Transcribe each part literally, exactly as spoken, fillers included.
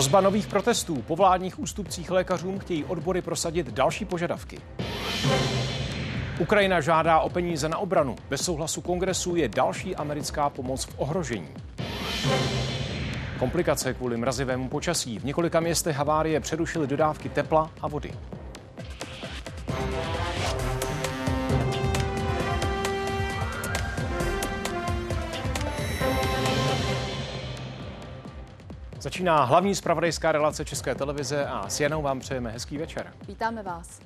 Hrozba nových protestů. Po vládních ústupcích lékařům chtějí odbory prosadit další požadavky. Ukrajina žádá o peníze na obranu. Bez souhlasu kongresu je další americká pomoc v ohrožení. Komplikace kvůli mrazivému počasí. V několika městech havárie přerušily dodávky tepla a vody. Začíná hlavní zpravodajská relace České televize a s Janou vám přejeme hezký večer. Vítáme vás.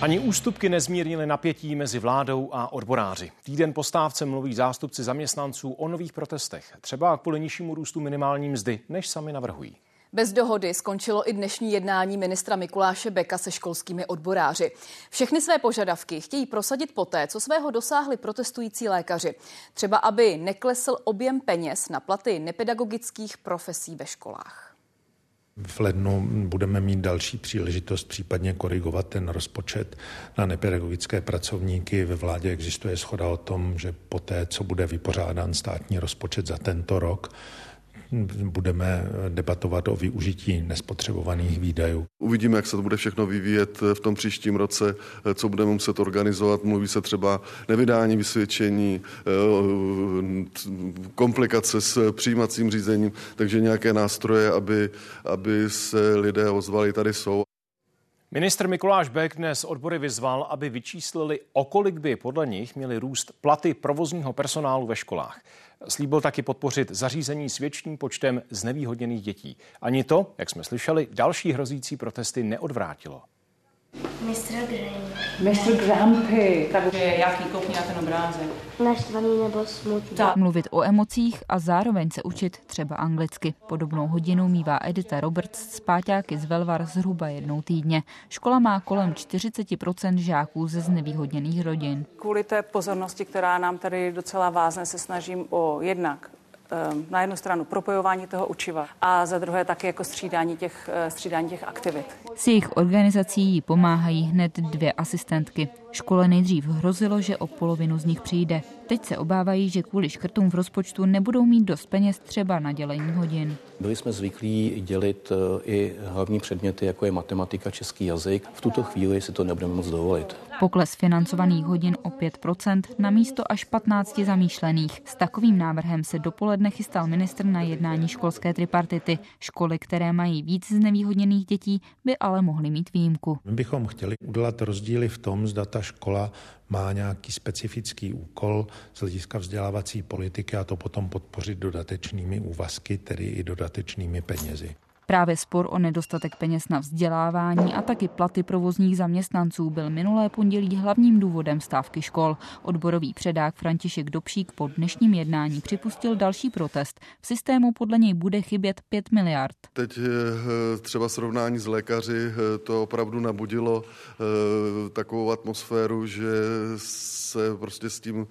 Ani ústupky nezmírnily napětí mezi vládou a odboráři. Týden po stávce mluví zástupci zaměstnanců o nových protestech, třeba kvůli nižšímu růstu minimální mzdy, než sami navrhují. Bez dohody skončilo i dnešní jednání ministra Mikuláše Beka se školskými odboráři. Všechny své požadavky chtějí prosadit poté, co svého dosáhli protestující lékaři. Třeba aby neklesl objem peněz na platy nepedagogických profesí ve školách. V lednu budeme mít další příležitost případně korigovat ten rozpočet na nepedagogické pracovníky. Ve vládě existuje shoda o tom, že poté, co bude vypořádán státní rozpočet za tento rok, budeme debatovat o využití nespotřebovaných výdajů. Uvidíme, jak se to bude všechno vyvíjet v tom příštím roce, co budeme muset organizovat. Mluví se třeba nevydání vysvědčení, komplikace s přijímacím řízením, takže nějaké nástroje, aby, aby se lidé ozvali, tady jsou. Ministr Mikuláš Bek dnes odbory vyzval, aby vyčíslili, o kolik by podle nich měly růst platy provozního personálu ve školách. Slíbil taky podpořit zařízení s větším počtem znevýhodněných dětí. Ani to, jak jsme slyšeli, další hrozící protesty neodvrátilo. mister Grumpy. Takže jaký koukni na ten obrázek. Naštvaný nebo smutný. Mluvit o emocích a zároveň se učit třeba anglicky. Podobnou hodinu mívá Edita Roberts s páťáky z Velvar zhruba jednou týdně. Škola má kolem čtyřicet procent žáků ze znevýhodněných rodin. Kvůli té pozornosti, která nám tady docela vázne, se snažím o jednak na jednu stranu propojování toho učiva a za druhé taky jako střídání těch, střídání těch aktivit. S jejich organizací jí pomáhají hned dvě asistentky. Škole nejdřív hrozilo, že o polovinu z nich přijde. Teď se obávají, že kvůli škrtům v rozpočtu nebudou mít dost peněz třeba na dělení hodin. Byli jsme zvyklí dělit i hlavní předměty, jako je matematika, český jazyk. V tuto chvíli si to nebudeme moc dovolit. Pokles financovaných hodin o pět procent na místo až patnáct zamýšlených. S takovým návrhem se dopoledne chystal ministr na jednání školské tripartity. Školy, které mají víc znevýhodněných dětí, by ale mohly mít výjimku. My bychom chtěli udělat rozdíly v tom, zda ta škola má nějaký specifický úkol z hlediska vzdělávací politiky a to potom podpořit dodatečnými úvazky, tedy i dodatečnými penězi. Právě spor o nedostatek peněz na vzdělávání a taky platy provozních zaměstnanců byl minulé pondělí hlavním důvodem stávky škol. Odborový předák František Dobšík po dnešním jednání připustil další protest. V systému podle něj bude chybět pět miliard. Teď třeba srovnání s lékaři to opravdu nabudilo takovou atmosféru, že se prostě s tím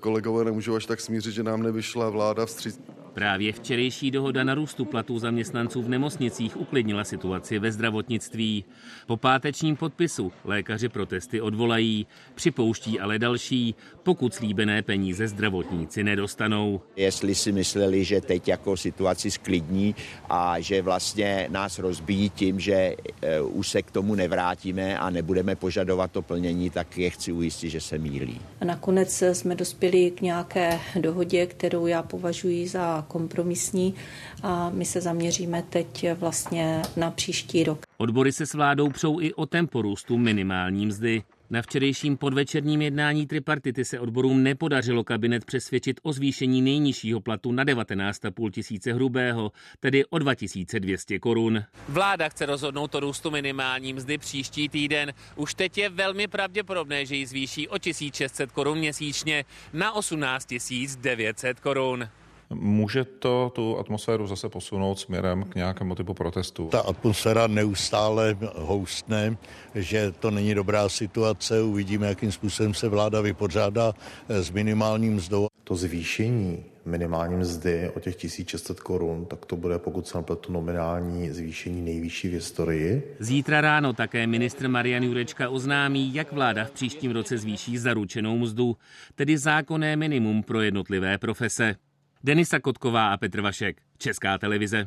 kolegové nemůžou až tak smířit, že nám nevyšla vláda vstříc. Právě včerejší dohoda na růstu platů zaměstnanců v nemocnicích uklidnila situaci ve zdravotnictví. Po pátečním podpisu lékaři protesty odvolají, připouští ale další, pokud slíbené peníze zdravotníci nedostanou. Jestli si mysleli, že teď jako situaci sklidní a že vlastně nás rozbíjí tím, že už se k tomu nevrátíme a nebudeme požadovat to plnění, tak je chci ujistit, že se mýlí. A nakonec jsme dospěli k nějaké dohodě, kterou já považuji za kompromisní a my se zaměříme teď vlastně na příští rok. Odbory se s vládou přou i o tempo růstu minimální mzdy. Na včerejším podvečerním jednání tripartity se odborům nepodařilo kabinet přesvědčit o zvýšení nejnižšího platu na devatenáct a půl tisíce hrubého, tedy o dva tisíce dvě stě korun. Vláda chce rozhodnout o růstu minimální mzdy příští týden. Už teď je velmi pravděpodobné, že ji zvýší o tisíc šest set korun měsíčně na osmnáct tisíc devět set korun. Může to tu atmosféru zase posunout směrem k nějakému typu protestu? Ta atmosféra neustále houstne, že to není dobrá situace. Uvidíme, jakým způsobem se vláda vypořádá s minimální mzdou. To zvýšení minimální mzdy o těch tisíc šest set korun, tak to bude, pokud se napletu, nominální zvýšení nejvyšší v historii. Zítra ráno také ministr Marian Jurečka oznámí, jak vláda v příštím roce zvýší zaručenou mzdu, tedy zákonné minimum pro jednotlivé profese. Denisa Kotková a Petr Vašek, Česká televize.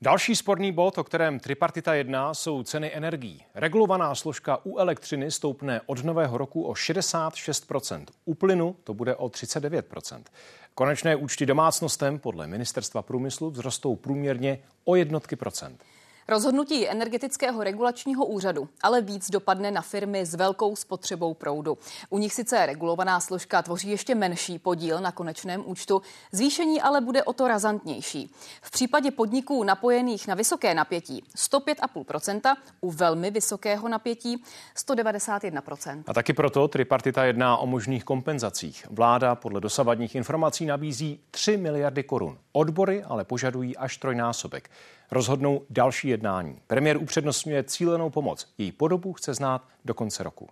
Další sporný bod, o kterém tripartita jedná, jsou ceny energií. Regulovaná složka u elektřiny stoupne od nového roku o šedesát šest procent. U plynu to bude o třicet devět procent. Konečné účty domácnostem podle Ministerstva průmyslu vzrostou průměrně o jednotky procent. Rozhodnutí energetického regulačního úřadu ale víc dopadne na firmy s velkou spotřebou proudu. U nich sice regulovaná složka tvoří ještě menší podíl na konečném účtu, zvýšení ale bude o to razantnější. V případě podniků napojených na vysoké napětí sto pět celá pět procenta, u velmi vysokého napětí sto devadesát jedna procent. A taky proto tripartita jedná o možných kompenzacích. Vláda podle dosavadních informací nabízí tři miliardy korun. Odbory ale požadují až trojnásobek. Rozhodnou další jednání. Premiér upřednostňuje cílenou pomoc. Její podobu chce znát do konce roku.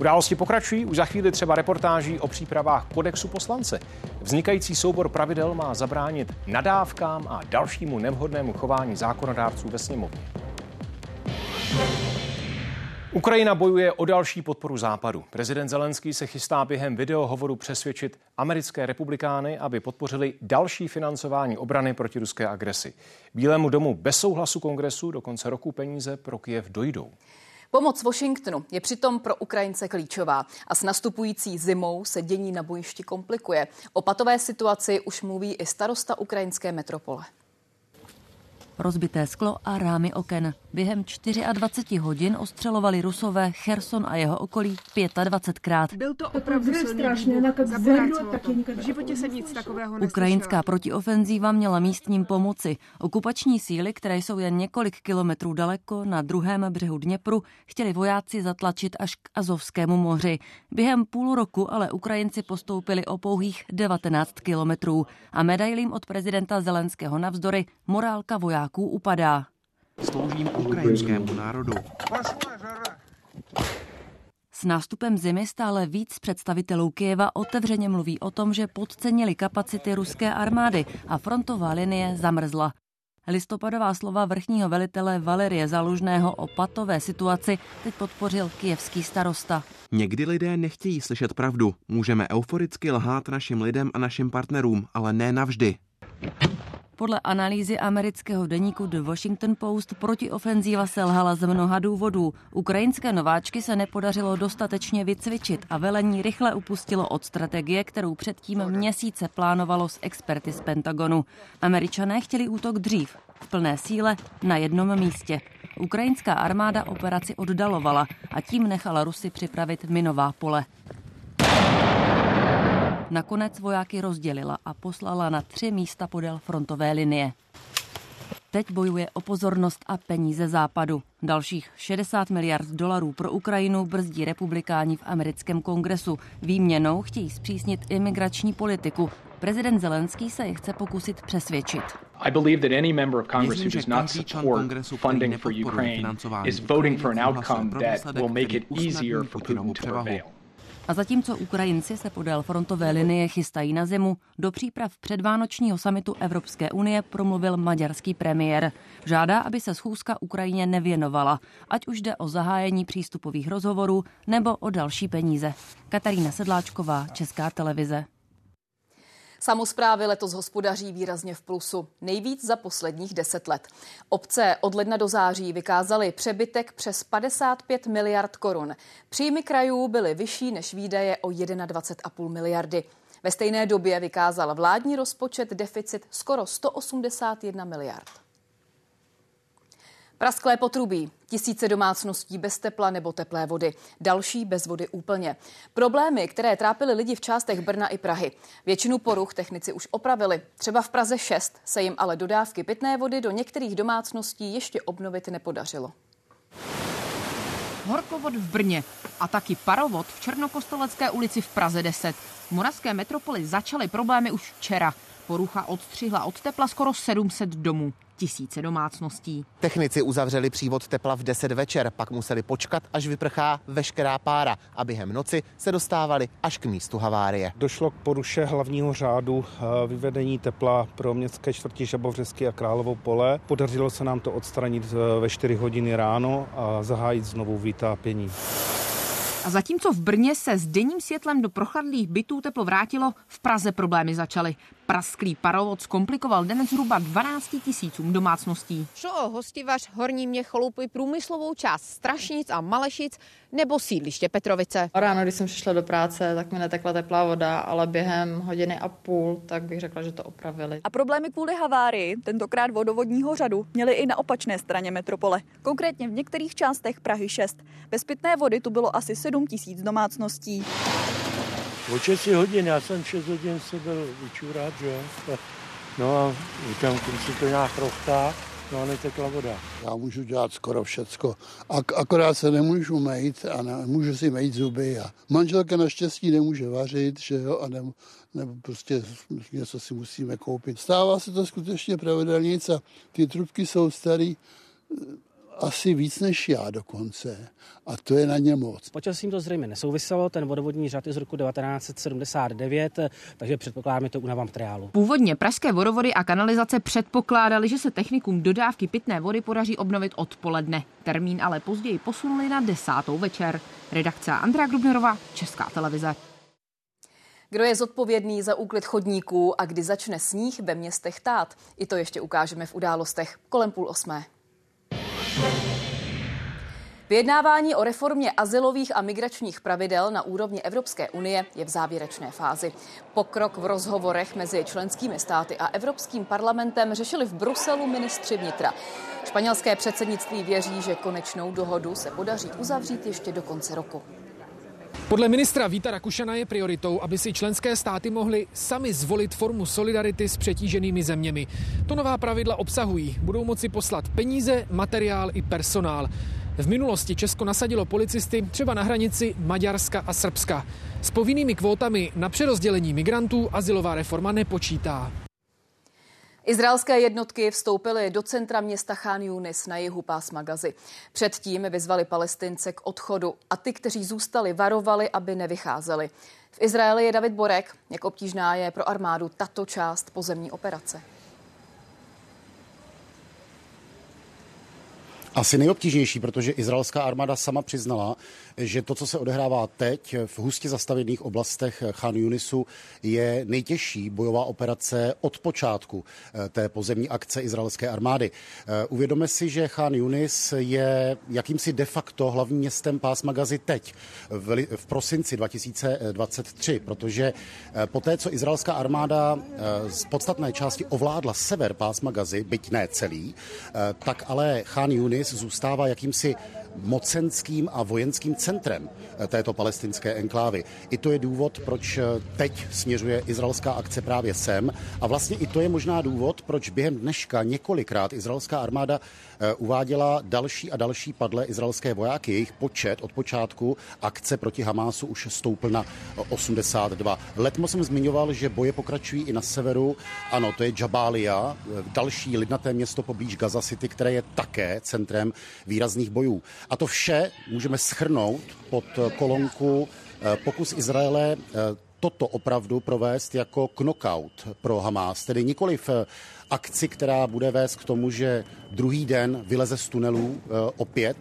Události pokračují, už za chvíli třeba reportáží o přípravách kodexu poslance. Vznikající soubor pravidel má zabránit nadávkám a dalšímu nevhodnému chování zákonodárců ve sněmovně. Ukrajina bojuje o další podporu Západu. Prezident Zelenský se chystá během videohovoru přesvědčit americké republikány, aby podpořili další financování obrany proti ruské agresi. Bílému domu bez souhlasu Kongresu do konce roku peníze pro Kyjev dojdou. Pomoc Washingtonu je přitom pro Ukrajince klíčová a s nastupující zimou se dění na bojišti komplikuje. O patové situaci už mluví i starosta ukrajinské metropole. Rozbité sklo a rámy oken. Během dvacet čtyři hodin ostřelovali Rusové Cherson a jeho okolí dvacet pětkrát. Byl to opravdu strašné. V životě jsem nic takového neslyšela. Ukrajinská protiofenzíva měla místním pomoci. Okupační síly, které jsou jen několik kilometrů daleko na druhém břehu Dněpru, chtěli vojáci zatlačit až k Azovskému moři. Během půl roku ale Ukrajinci postoupili o pouhých devatenáct kilometrů a medailím od prezidenta Zelenského navzdory morálka vojáků upadá. Sloužím ukrajinskému národu. S nástupem zimy stále víc představitelů Kyjeva otevřeně mluví o tom, že podcenili kapacity ruské armády a frontová linie zamrzla. Listopadová slova vrchního velitele Valerie Zalužného o patové situaci teď podpořil kyjevský starosta. Někdy lidé nechtějí slyšet pravdu. Můžeme euforicky lhát našim lidem a našim partnerům, ale ne navždy. Podle analýzy amerického deníku The Washington Post protiofenzíva selhala z mnoha důvodů. Ukrajinské nováčky se nepodařilo dostatečně vycvičit a velení rychle upustilo od strategie, kterou předtím měsíce plánovalo s experty z Pentagonu. Američané chtěli útok dřív, v plné síle, na jednom místě. Ukrajinská armáda operaci oddalovala a tím nechala Rusy připravit minová pole. Nakonec vojáky rozdělila a poslala na tři místa podél frontové linie. Teď bojuje o pozornost a peníze Západu. Dalších šedesát miliard dolarů pro Ukrajinu brzdí republikáni v americkém kongresu. Výměnou chtějí zpřísnit imigrační politiku. Prezident Zelenský se je chce pokusit přesvědčit. I believe that any member of Congress who does not support funding for Ukraine is voting for an outcome that will make it easier for Putin to prevail. A zatímco Ukrajinci se podél frontové linie chystají na zimu, do příprav předvánočního samitu Evropské unie promluvil maďarský premiér. Žádá, aby se schůzka Ukrajině nevěnovala, ať už jde o zahájení přístupových rozhovorů nebo o další peníze. Katarína Sedláčková, Česká televize. Samosprávy letos hospodaří výrazně v plusu, nejvíc za posledních deset let. Obce od ledna do září vykázaly přebytek přes padesát pět miliard korun. Příjmy krajů byly vyšší než výdaje o dvacet jedna celá pět miliardy. Ve stejné době vykázal vládní rozpočet deficit skoro sto osmdesát jedna miliard. Prasklé potrubí, tisíce domácností bez tepla nebo teplé vody, další bez vody úplně. Problémy, které trápily lidi v částech Brna i Prahy. Většinu poruch technici už opravili. Třeba v Praze šest se jim ale dodávky pitné vody do některých domácností ještě obnovit nepodařilo. Horkovod v Brně a taky parovod v Černokostolecké ulici v Praze deset. V moravské metropoli začaly problémy už včera. Porucha odstřihla od tepla skoro sedm set domů. Tisíce domácností. Technici uzavřeli přívod tepla v deset večer, pak museli počkat, až vyprchá veškerá pára a během noci se dostávali až k místu havárie. Došlo k poruše hlavního řádu vyvedení tepla pro městské čtvrti Žabovřesky a Královo pole. Podařilo se nám to odstranit ve čtyři hodiny ráno a zahájit znovu vytápění. A zatímco v Brně se s denním světlem do prochladlých bytů teplo vrátilo, v Praze problémy začaly. Prasklý parovod zkomplikoval den zhruba dvanácti tisícům domácností. Šlo o Hostivař, Horní Měcholup i průmyslovou část Strašnic a Malešic nebo sídliště Petrovice. Ráno, když jsem přišla do práce, tak mi netekla teplá voda, ale během hodiny a půl, tak bych řekla, že to opravili. A problémy kvůli havárii, tentokrát vodovodního řadu, měly i na opačné straně metropole. Konkrétně v některých částech Prahy šest. Bez pitné vody tu bylo asi sedm tisíc domácností. O šest hodin, já jsem šest hodin si byl vyčůrat, že? No a tam si to nějak rochtá, no a netekla voda. Já můžu dělat skoro všecko, Ak- akorát se nemůžu mejt a nemůžu si mejt zuby. A manželka naštěstí nemůže vařit, že jo, a ne- nebo prostě něco si musíme koupit. Stává se to skutečně pravidelně a ty trubky jsou starý, asi víc než já dokonce. A to je na ně moc. Počasím to zřejmě nesouviselo, ten vodovodní řád je z roku devatenáct set sedmdesát devět, takže předpokládáme to únava materiálu. Původně pražské vodovody a kanalizace předpokládali, že se technikům dodávky pitné vody podaří obnovit odpoledne. Termín ale později posunuli na desátou večer. Redakce Andra Grubnerová, Česká televize. Kdo je zodpovědný za úklid chodníků a kdy začne sníh ve městech tát? I to ještě ukážeme v Událostech kolem půl osmé. Vyjednávání o reformě azylových a migračních pravidel na úrovni Evropské unie je v závěrečné fázi. Pokrok v rozhovorech mezi členskými státy a Evropským parlamentem řešili v Bruselu ministři vnitra. Španělské předsednictví věří, že konečnou dohodu se podaří uzavřít ještě do konce roku. Podle ministra Víta Rakušana je prioritou, aby si členské státy mohly sami zvolit formu solidarity s přetíženými zeměmi. To nová pravidla obsahují. Budou moci poslat peníze, materiál i personál. V minulosti Česko nasadilo policisty třeba na hranici Maďarska a Srbska. S povinnými kvótami na přerozdělení migrantů azylová reforma nepočítá. Izraelské jednotky vstoupily do centra města Chán Junis na jihu pásma Gazy. Předtím vyzvali Palestince k odchodu a ty, kteří zůstali, varovali, aby nevycházeli. V Izraeli je David Borek. Jak obtížná je pro armádu tato část pozemní operace? Asi nejobtížnější, protože izraelská armáda sama přiznala, že to, co se odehrává teď v hustě zastavěných oblastech Chán Junisu, je nejtěžší bojová operace od počátku té pozemní akce izraelské armády. Uvědomme si, že Chán Junis je jakýmsi de facto hlavním městem pásma Gazy teď, v prosinci dva tisíce dvacet tři, protože poté, co izraelská armáda z podstatné části ovládla sever pásma Gazy, byť ne celý, tak ale Chán Junis zůstává jakýmsi mocenským a vojenským centrem této palestinské enklávy. I to je důvod, proč teď směřuje izraelská akce právě sem. A vlastně i to je možná důvod, proč během dneška několikrát izraelská armáda uváděla další a další padlé izraelské vojáky. Jejich počet od počátku akce proti Hamásu už stoupl na osmdesát dva. Letmo jsem zmiňoval, že boje pokračují i na severu. Ano, to je Džabália, další lidnaté město poblíž Gaza City, které je také centrem výrazných bojů. A to vše můžeme shrnout pod kolonku pokus Izraele toto opravdu provést jako knockout pro Hamás. Tedy nikoliv akci, která bude vést k tomu, že druhý den vyleze z tunelů opět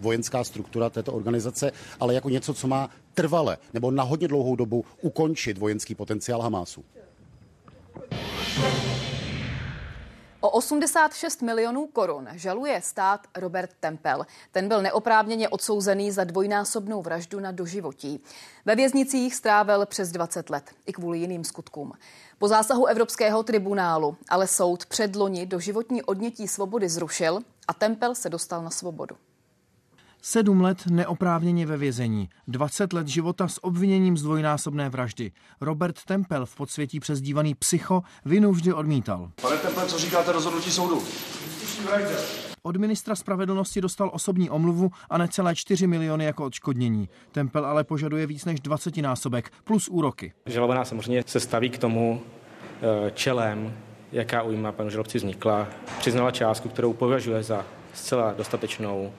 vojenská struktura této organizace, ale jako něco, co má trvale nebo na hodně dlouhou dobu ukončit vojenský potenciál Hamásu. O osmdesát šest milionů korun žaluje stát Robert Tempel. Ten byl neoprávněně odsouzený za dvojnásobnou vraždu na doživotí. Ve věznicích strávil přes dvacet let, i kvůli jiným skutkům. Po zásahu Evropského tribunálu ale soud předloni doživotní odnětí svobody zrušil a Tempel se dostal na svobodu. Sedm let neoprávněně ve vězení, dvacet let života s obviněním z dvojnásobné vraždy. Robert Tempel, v podsvětí přezdívaný Psycho, vinu vždy odmítal. Pane Tempel, co říkáte rozhodnutí soudu? Od ministra spravedlnosti dostal osobní omluvu a necelé čtyři miliony jako odškodnění. Tempel ale požaduje víc než dvacetinásobek plus úroky. Žalovaná samozřejmě se staví k tomu čelem, jaká újma panu žalobci vznikla. Přiznala částku, kterou považuje za zcela dostatečnou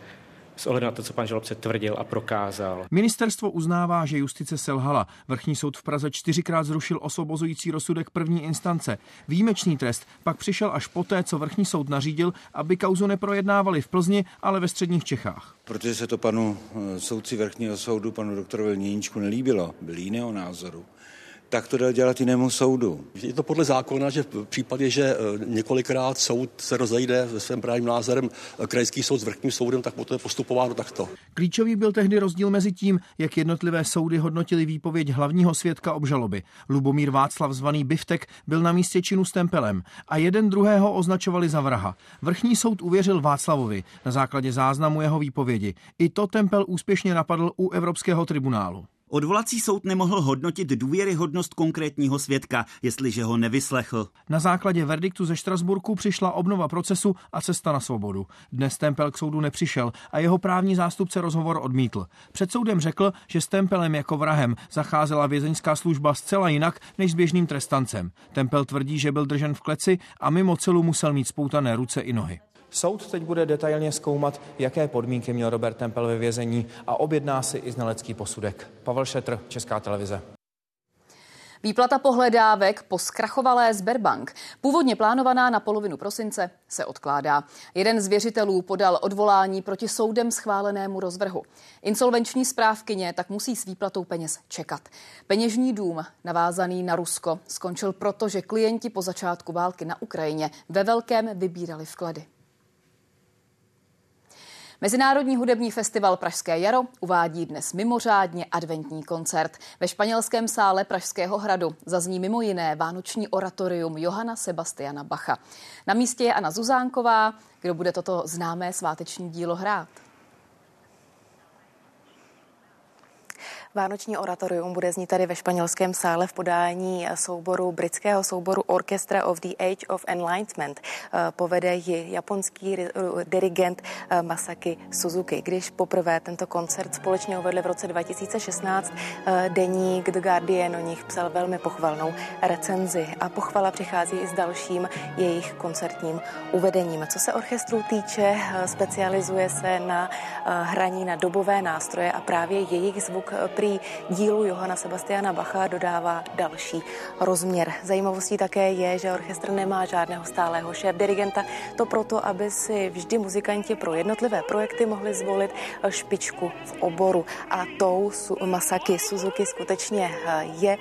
s ohledem na to, co pan žalobce tvrdil a prokázal. Ministerstvo uznává, že justice selhala. Vrchní soud v Praze čtyřikrát zrušil osvobozující rozsudek první instance. Výjimečný trest pak přišel až poté, co vrchní soud nařídil, aby kauzu neprojednávali v Plzni, ale ve středních Čechách. Protože se to panu soudci vrchního soudu, panu doktorovi Měníčku, nelíbilo, byl jiného názoru, tak to dal dělat jinému soudu. Je to podle zákona, že v případě, že několikrát soud se rozejde se svým právním názorem krajský soud s vrchním soudem, tak potom je postupováno takto. Klíčový byl tehdy rozdíl mezi tím, jak jednotlivé soudy hodnotily výpověď hlavního svědka obžaloby. Lubomír Václav, zvaný Biftek, byl na místě činu s Tempelem a jeden druhého označovali za vraha. Vrchní soud uvěřil Václavovi na základě záznamu jeho výpovědi. I to Tempel úspěšně napadl u Evropského tribunálu. Odvolací soud nemohl hodnotit důvěryhodnost konkrétního svědka, jestliže ho nevyslechl. Na základě verdiktu ze Štrasburku přišla obnova procesu a cesta na svobodu. Dnes Tempel k soudu nepřišel a jeho právní zástupce rozhovor odmítl. Před soudem řekl, že s Tempelem jako vrahem zacházela vězeňská služba zcela jinak než s běžným trestancem. Tempel tvrdí, že byl držen v kleci a mimo celu musel mít spoutané ruce i nohy. Soud teď bude detailně zkoumat, jaké podmínky měl Robert Tempel ve vězení a objedná si i znalecký posudek. Pavel Šetr, Česká televize. Výplata pohledávek po zkrachovalé Sberbank, původně plánovaná na polovinu prosince, se odkládá. Jeden z věřitelů podal odvolání proti soudem schválenému rozvrhu. Insolvenční správkyně tak musí s výplatou peněz čekat. Peněžní dům, navázaný na Rusko, skončil proto, že klienti po začátku války na Ukrajině ve velkém vybírali vklady. Mezinárodní hudební festival Pražské jaro uvádí dnes mimořádně adventní koncert. Ve španělském sále Pražského hradu zazní mimo jiné vánoční oratorium Johanna Sebastiana Bacha. Na místě je Anna Zuzánková, kdo bude toto známé sváteční dílo hrát. Vánoční oratorium bude znít tady ve španělském sále v podání souboru, britského souboru Orchestra of the Age of Enlightenment. Povede ji japonský dirigent Masaki Suzuki. Když poprvé tento koncert společně uvedli v roce dva tisíce šestnáct, deník The Guardian o nich psal velmi pochvalnou recenzi. A pochvala přichází i s dalším jejich koncertním uvedením. Co se orchestru týče, specializuje se na hraní na dobové nástroje a právě jejich zvuk dílu Johanna Sebastiana Bacha dodává další rozměr. Zajímavostí také je, že orchestr nemá žádného stálého šéfdirigenta. To proto, aby si vždy muzikanti pro jednotlivé projekty mohli zvolit špičku v oboru. A tou Masaki Suzuki skutečně je,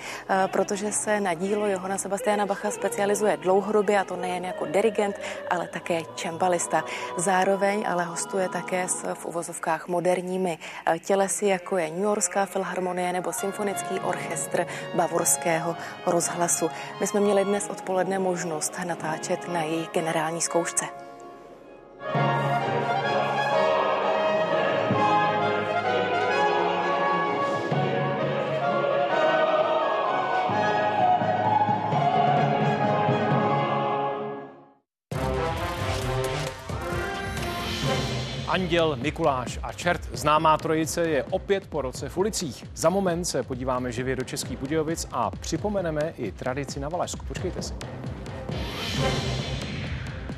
protože se na dílo Johanna Sebastiana Bacha specializuje dlouhodobě, a to nejen jako dirigent, ale také čembalista. Zároveň ale hostuje také s, v uvozovkách, moderními tělesy, jako je New Yorkská filharmonie nebo symfonický orchestr Bavorského rozhlasu. My jsme měli dnes odpoledne možnost natáčet na jejich generální zkoušce. Anděl, Mikuláš a čert, známá trojice je opět po roce v ulicích. Za moment se podíváme živě do Českých Budějovic a připomeneme i tradici na Valašsku. Počkejte si.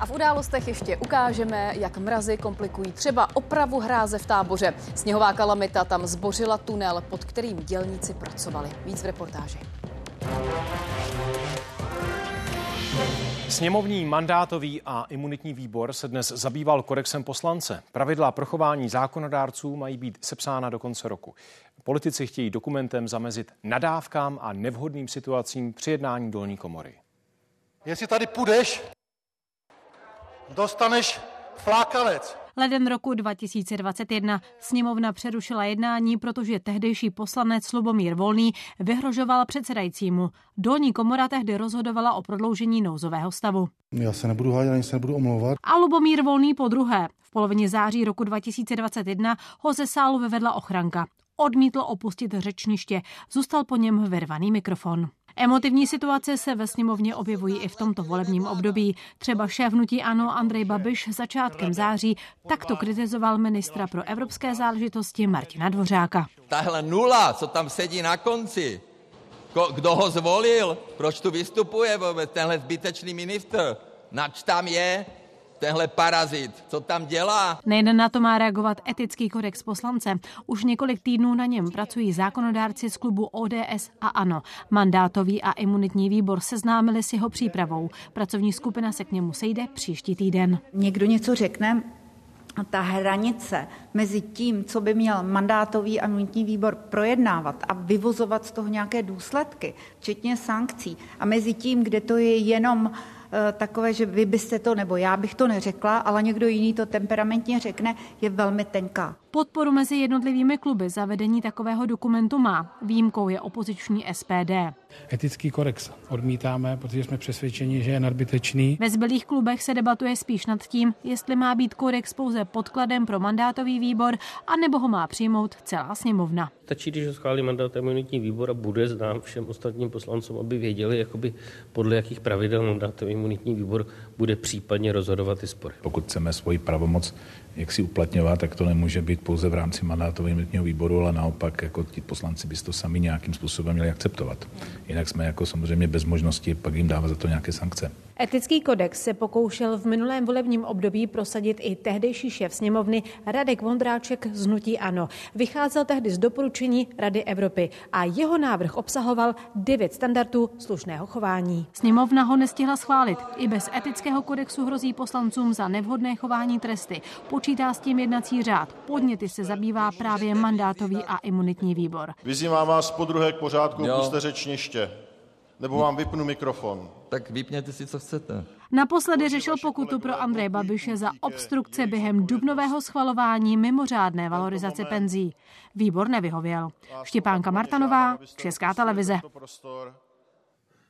A v událostech ještě ukážeme, jak mrazy komplikují třeba opravu hráze v Táboře. Sněhová kalamita tam zbořila tunel, pod kterým dělníci pracovali. Víc v reportáži. Sněmovní mandátový a imunitní výbor se dnes zabýval kodexem poslance. Pravidla pro chování zákonodárců mají být sepsána do konce roku. Politici chtějí dokumentem zamezit nadávkám a nevhodným situacím při jednání dolní komory. Jestli tady půjdeš, dostaneš flákanec. Leden roku dva tisíce dvacet jedna sněmovna přerušila jednání, protože tehdejší poslanec Lubomír Volný vyhrožoval předsedajícímu. Dolní komora tehdy rozhodovala o prodloužení nouzového stavu. Já se nebudu hádat, ani se nebudu omlouvat. A Lubomír Volný podruhé. V polovině září roku dva tisíce dvacet jedna ho ze sálu vyvedla ochranka. Odmítl opustit řečniště, zůstal po něm vyrvaný mikrofon. Emotivní situace se ve sněmovně objevují i v tomto volebním období. Třeba šéf hnutí ANO Andrej Babiš začátkem září takto kritizoval ministra pro evropské záležitosti Martina Dvořáka. Tahle nula, co tam sedí na konci, kdo ho zvolil, proč tu vystupuje tenhle zbytečný ministr, nač tam je, tenhle parazit, co tam dělá? Nejen na to má reagovat etický kodex poslance. Už několik týdnů na něm pracují zákonodárci z klubu O D S a ANO. Mandátový a imunitní výbor seznámili s jeho přípravou. Pracovní skupina se k němu sejde příští týden. Někdo něco řekne? Ta hranice mezi tím, co by měl mandátový a imunitní výbor projednávat a vyvozovat z toho nějaké důsledky, včetně sankcí, a mezi tím, kde to je jenom takové, že vy byste to, nebo já bych to neřekla, ale někdo jiný to temperamentně řekne, je velmi tenká. Podporu mezi jednotlivými kluby zavedení takového dokumentu má. Výjimkou je opoziční S P D. Etický kodex odmítáme, protože jsme přesvědčeni, že je nadbytečný. Ve zbylých klubech se debatuje spíš nad tím, jestli má být kodex pouze podkladem pro mandátový výbor, anebo ho má přijmout celá sněmovna. Stačí, když ho schválí mandát a imunitní výbor a bude znám všem ostatním poslancům, aby věděli, jakoby podle jakých pravidel mandátový imunitní výbor bude případně rozhodovat i spory. Pokud chceme svoji pravomoc jak si uplatňovat, tak to nemůže být pouze v rámci mandátového imunitního výboru, ale naopak jako ti poslanci by to sami nějakým způsobem měli akceptovat. Jinak jsme jako samozřejmě bez možnosti pak jim dávat za to nějaké sankce. Etický kodex se pokoušel v minulém volebním období prosadit i tehdejší šéf sněmovny Radek Vondráček z hnutí ANO. Vycházel tehdy z doporučení Rady Evropy a jeho návrh obsahoval devět standardů slušného chování. Sněmovna ho nestihla schválit. I bez etického kodexu hrozí poslancům za nevhodné chování tresty. Počítá s tím jednací řád. Podněty se zabývá právě mandátový a imunitní výbor. Vyzývám vás podruhé k pořádku, puste řečniště. Nebo vám vypnu mikrofon. Tak vypněte si, co chcete. Naposledy řešil pokutu pro Andreje Babiše za obstrukce během dubnového schvalování mimořádné valorizace penzí. Výbor nevyhověl. Štěpánka Martanová, Česká televize.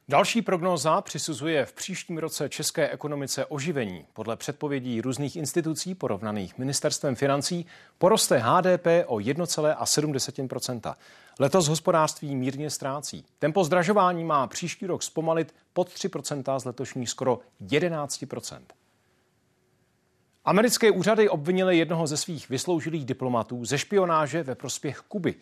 Další prognóza přisuzuje v příštím roce české ekonomice oživení. Podle předpovědí různých institucí porovnaných ministerstvem financí poroste H D P o jedna celá sedm procenta. Letos hospodářství mírně ztrácí. Tempo zdražování má příští rok zpomalit pod tři procenta z letošních skoro jedenáct procent. Americké úřady obvinily jednoho ze svých vysloužilých diplomatů ze špionáže ve prospěch Kuby.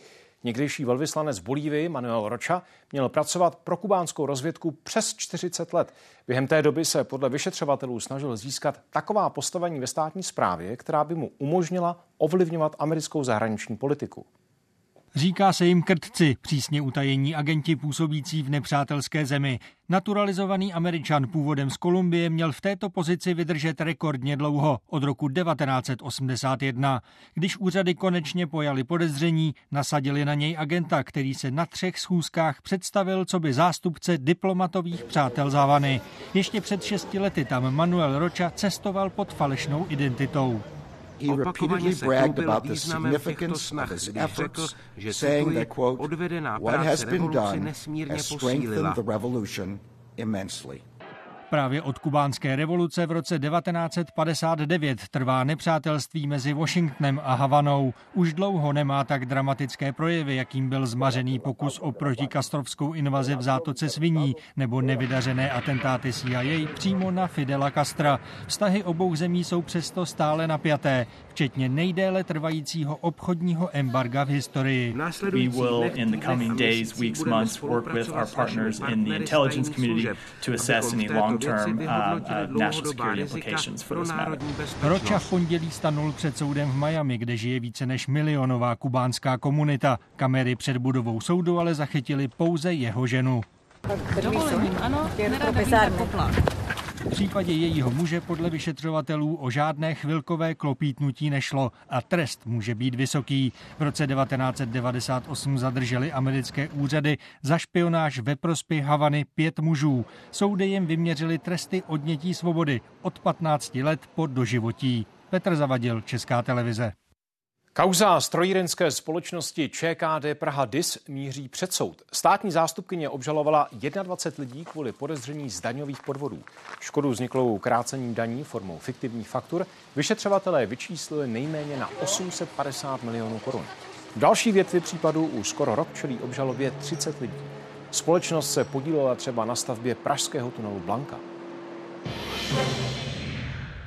Někdejší velvyslanec v Bolívii Manuel Rocha měl pracovat pro kubánskou rozvědku přes čtyřicet let. Během té doby se podle vyšetřovatelů snažil získat taková postavení ve státní správě, která by mu umožnila ovlivňovat americkou zahraniční politiku. Říká se jim krtci, přísně utajení agenti působící v nepřátelské zemi. Naturalizovaný Američan původem z Kolumbie měl v této pozici vydržet rekordně dlouho, od roku devatenáct osmdesát jedna. Když úřady konečně pojali podezření, nasadili na něj agenta, který se na třech schůzkách představil coby zástupce diplomatových přátel z Havany. Ještě před šesti lety tam Manuel Rocha cestoval pod falešnou identitou. Opakovaně se chlubil významem těchto snah, když řekl, že cituji, odvedená práce revoluci nesmírně posílila. Právě od kubánské revoluce v roce devatenáct padesát devět trvá nepřátelství mezi Washingtonem a Havanou. Už dlouho nemá tak dramatické projevy, jakým byl zmařený pokus o protikastrovskou invazi v Zátoce sviní nebo nevydařené atentáty C I A přímo na Fidela Castra. Vztahy obou zemí jsou přesto stále napjaté, včetně nejdéle trvajícího obchodního embarga v historii. We will in the coming days, weeks, months work with our partners in the intelligence community to assassinate long Rocha v pondělí stanul před soudem v Miami, kde žije více než milionová kubánská komunita. Kamery před budovou soudu ale zachytily pouze jeho ženu. Dovolením, ano, nerada bych poplach. V případě jejího muže podle vyšetřovatelů o žádné chvilkové klopítnutí nešlo a trest může být vysoký. V roce devatenáct devadesát osm zadrželi americké úřady za špionáž ve prospěch Havany pět mužů. Soudy jim vyměřili tresty odnětí svobody od patnácti let po doživotí. Petr Zavadil, Česká televize. Kauza strojírenské společnosti Č K D Praha D I S míří před soud. Státní zástupkyně obžalovala dvacet jedna lidí kvůli podezření z daňových podvodů. Škodu vzniklou krácením daní formou fiktivních faktur vyšetřovatelé vyčíslili nejméně na osm set padesát milionů korun. V další větvi případu už skoro rok čelí obžalobě třicet lidí. Společnost se podílela třeba na stavbě pražského tunelu Blanka.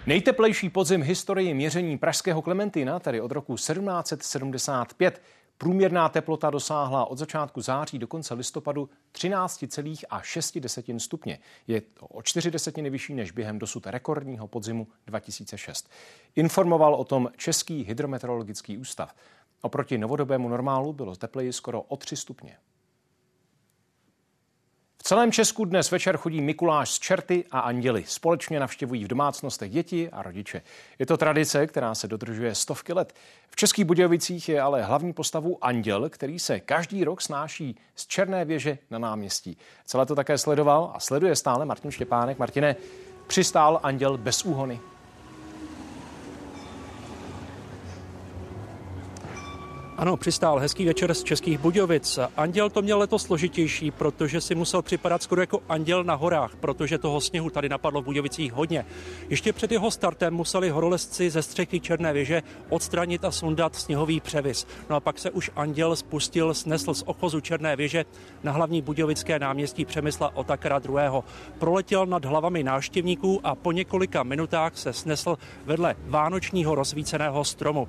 Nejteplejší podzim historii měření pražského Klementina, tedy od roku sedmnáct set sedmdesát pět, Průměrná teplota dosáhla od začátku září do konce listopadu třináct celá šest stupně. Je to o čtyři desetiny vyšší než během dosud rekordního podzimu dva tisíce šest. Informoval o tom Český hydrometeorologický ústav. Oproti novodobému normálu bylo tepleji skoro o tři stupně. V celém Česku dnes večer chodí Mikuláš s čerty a anděli. Společně navštěvují v domácnostech děti a rodiče. Je to tradice, která se dodržuje stovky let. V Českých Budějovicích je ale hlavní postavou anděl, který se každý rok snáší z Černé věže na náměstí. Celé to také sledoval a sleduje stále Martin Štěpánek. Martine, přistál anděl bez úhony? Ano, přistál. Hezký večer z Českých Budějovic. Anděl to měl letos složitější, protože si musel připadat skoro jako anděl na horách, protože toho sněhu tady napadlo v Budějovicích hodně. Ještě před jeho startem museli horolezci ze střechy Černé věže odstranit a sundat sněhový převis. No a pak se už anděl spustil, snesl z ochozu Černé věže na hlavní budějovické náměstí Přemysla Otakara druhého. Proletěl nad hlavami návštěvníků a po několika minutách se snesl vedle vánočního rozsvíceného stromu.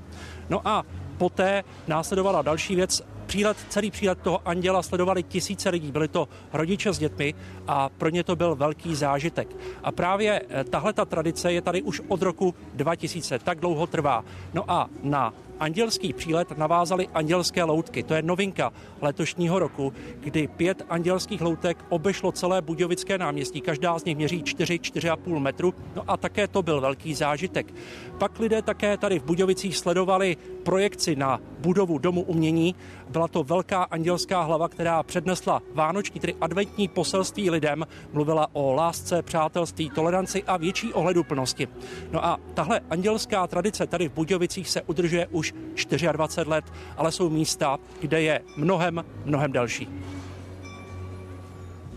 No a poté následovala další věc. Přílet, celý přílet toho anděla sledovali tisíce lidí. Byli to rodiče s dětmi a pro ně to byl velký zážitek. A právě tahleta tradice je tady už od roku dva tisíce. Tak dlouho trvá. No a na andělský přílet navázali andělské loutky. To je novinka letošního roku, kdy pět andělských loutek obešlo celé budějovické náměstí. Každá z nich měří čtyři až čtyři a půl metru. No a také to byl velký zážitek. Pak lidé také tady v Budějovicích sledovali projekci na budovu Domu umění. Byla to velká andělská hlava, která přednesla vánoční, tedy adventní poselství lidem. Mluvila o lásce, přátelství, toleranci a větší ohleduplnosti. No a tahle andělská tradice tady v Budějovicích se udržuje už dvacet čtyři let, ale jsou místa, kde je mnohem, mnohem delší.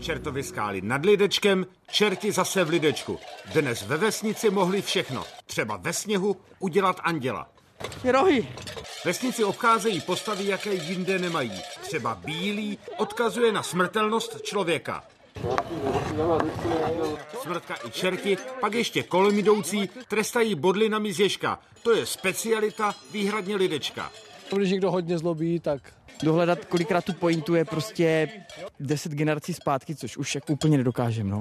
Čertovy skály nad Lidečkem, čerti zase v Lidečku. Dnes ve vesnici mohli všechno, třeba ve sněhu, udělat anděla. Rohy. Vesnici obcházejí postavy, jaké jinde nemají. Třeba bílý odkazuje na smrtelnost člověka. Smrtka i čerti, pak ještě kolem jdoucí, trestají bodlinami z ježka. To je specialita výhradně Lidečka. Když někdo hodně zlobí, tak dohledat kolikrát tu pointu je prostě deset generací zpátky, což už jako úplně nedokážeme, no.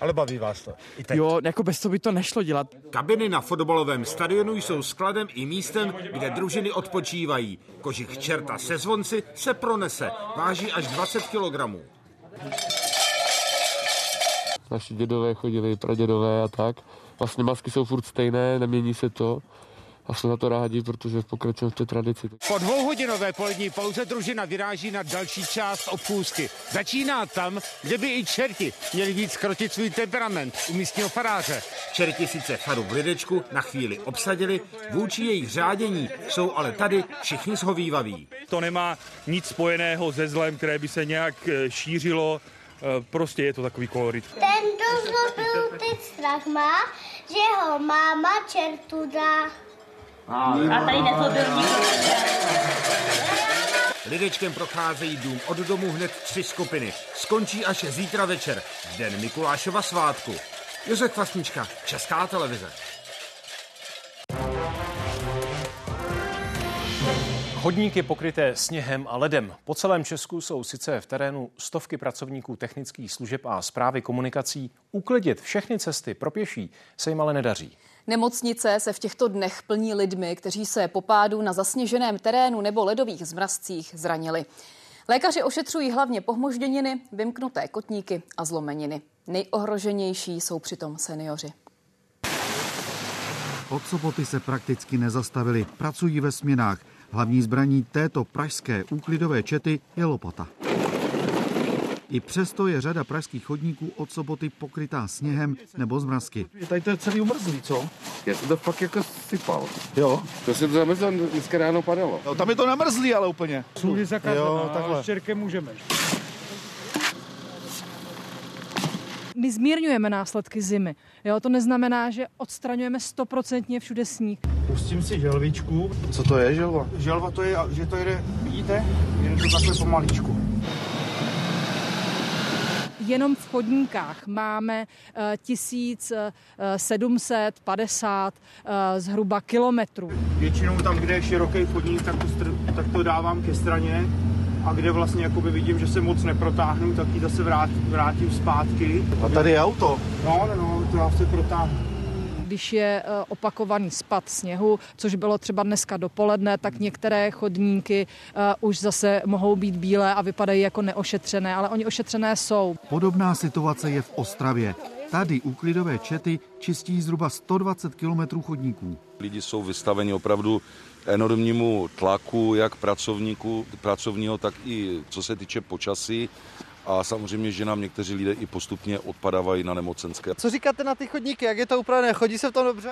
Ale baví vás to. Jo, jako bez toho by to nešlo dělat. Kabiny na fotbalovém stadionu jsou skladem i místem, kde družiny odpočívají. Kožich čerta se zvonci se pronese, váží až dvacet kilogramů. Naši dědové chodili, pradědové a tak. Vlastně masky jsou furt stejné, nemění se to. A jsme na to rádi, protože pokračujeme v té tradici. Po dvouhodinové polední pauze družina vyráží na další část obchůzky. Začíná tam, kde by i čerti měli víc krotit svůj temperament u místního faráře. Čerti sice faru v Lidečku na chvíli obsadili, vůči jejich řádění jsou ale tady všichni shovívaví. To nemá nic spojeného se zlem, které by se nějak šířilo. Prostě je to takový kolorit. Tento zlobil teď strach má, že ho máma čertu dá. A tady nezlobil nikdo. Lidečkem procházejí dům od domu hned tři skupiny. Skončí až zítra večer, v den Mikulášova svátku. Josef Vastnička, Česká televize. Chodníky pokryté sněhem a ledem. Po celém Česku jsou sice v terénu stovky pracovníků technických služeb a správy komunikací. Uklidit všechny cesty pro pěší se jim ale nedaří. Nemocnice se v těchto dnech plní lidmi, kteří se po pádu na zasněženém terénu nebo ledových zmrazcích zranili. Lékaři ošetřují hlavně pohmožděniny, vymknuté kotníky a zlomeniny. Nejohroženější jsou přitom seniori. Od soboty se prakticky nezastavili, pracují ve směnách. Hlavní zbraní této pražské úklidové čety je lopata. I přesto je řada pražských chodníků od soboty pokrytá sněhem nebo zmrazky. Tady to je celý umrzlý, co? Já jsem to fakt jako sypal. Jo. To se to zamrzlo, dneska ráno padalo. No, tam je to namrzlý, ale úplně. Sluhy zakázaná, ale s čerkem můžeme. My zmírňujeme následky zimy. Jo, to neznamená, že odstraňujeme stoprocentně všude sníh. Pustím si želvičku. Co to je želva? Želva to je, že to jede, vidíte? Jede to takhle pomaličku. jenom v chodníkách máme tisíc sedm set padesát zhruba kilometrů. Většinou tam, kde je široký chodník, tak to, str- tak to dávám ke straně a kde vlastně jakoby vidím, že se moc neprotáhnu, tak ji zase vrát, vrátím zpátky. A tady je auto? No, no, no, to já se protáhnu. Když je opakovaný spad sněhu, což bylo třeba dneska dopoledne, tak některé chodníky už zase mohou být bílé a vypadají jako neošetřené, ale oni ošetřené jsou. Podobná situace je v Ostravě. Tady úklidové čety čistí zhruba sto dvacet kilometrů chodníků. Lidi jsou vystaveni opravdu enormnímu tlaku, jak pracovníků, pracovního, tak i co se týče počasí. A samozřejmě, že nám někteří lidé i postupně odpadávají na nemocenské. Co říkáte na ty chodníky? Jak je to upravené? Chodí se v tom dobře?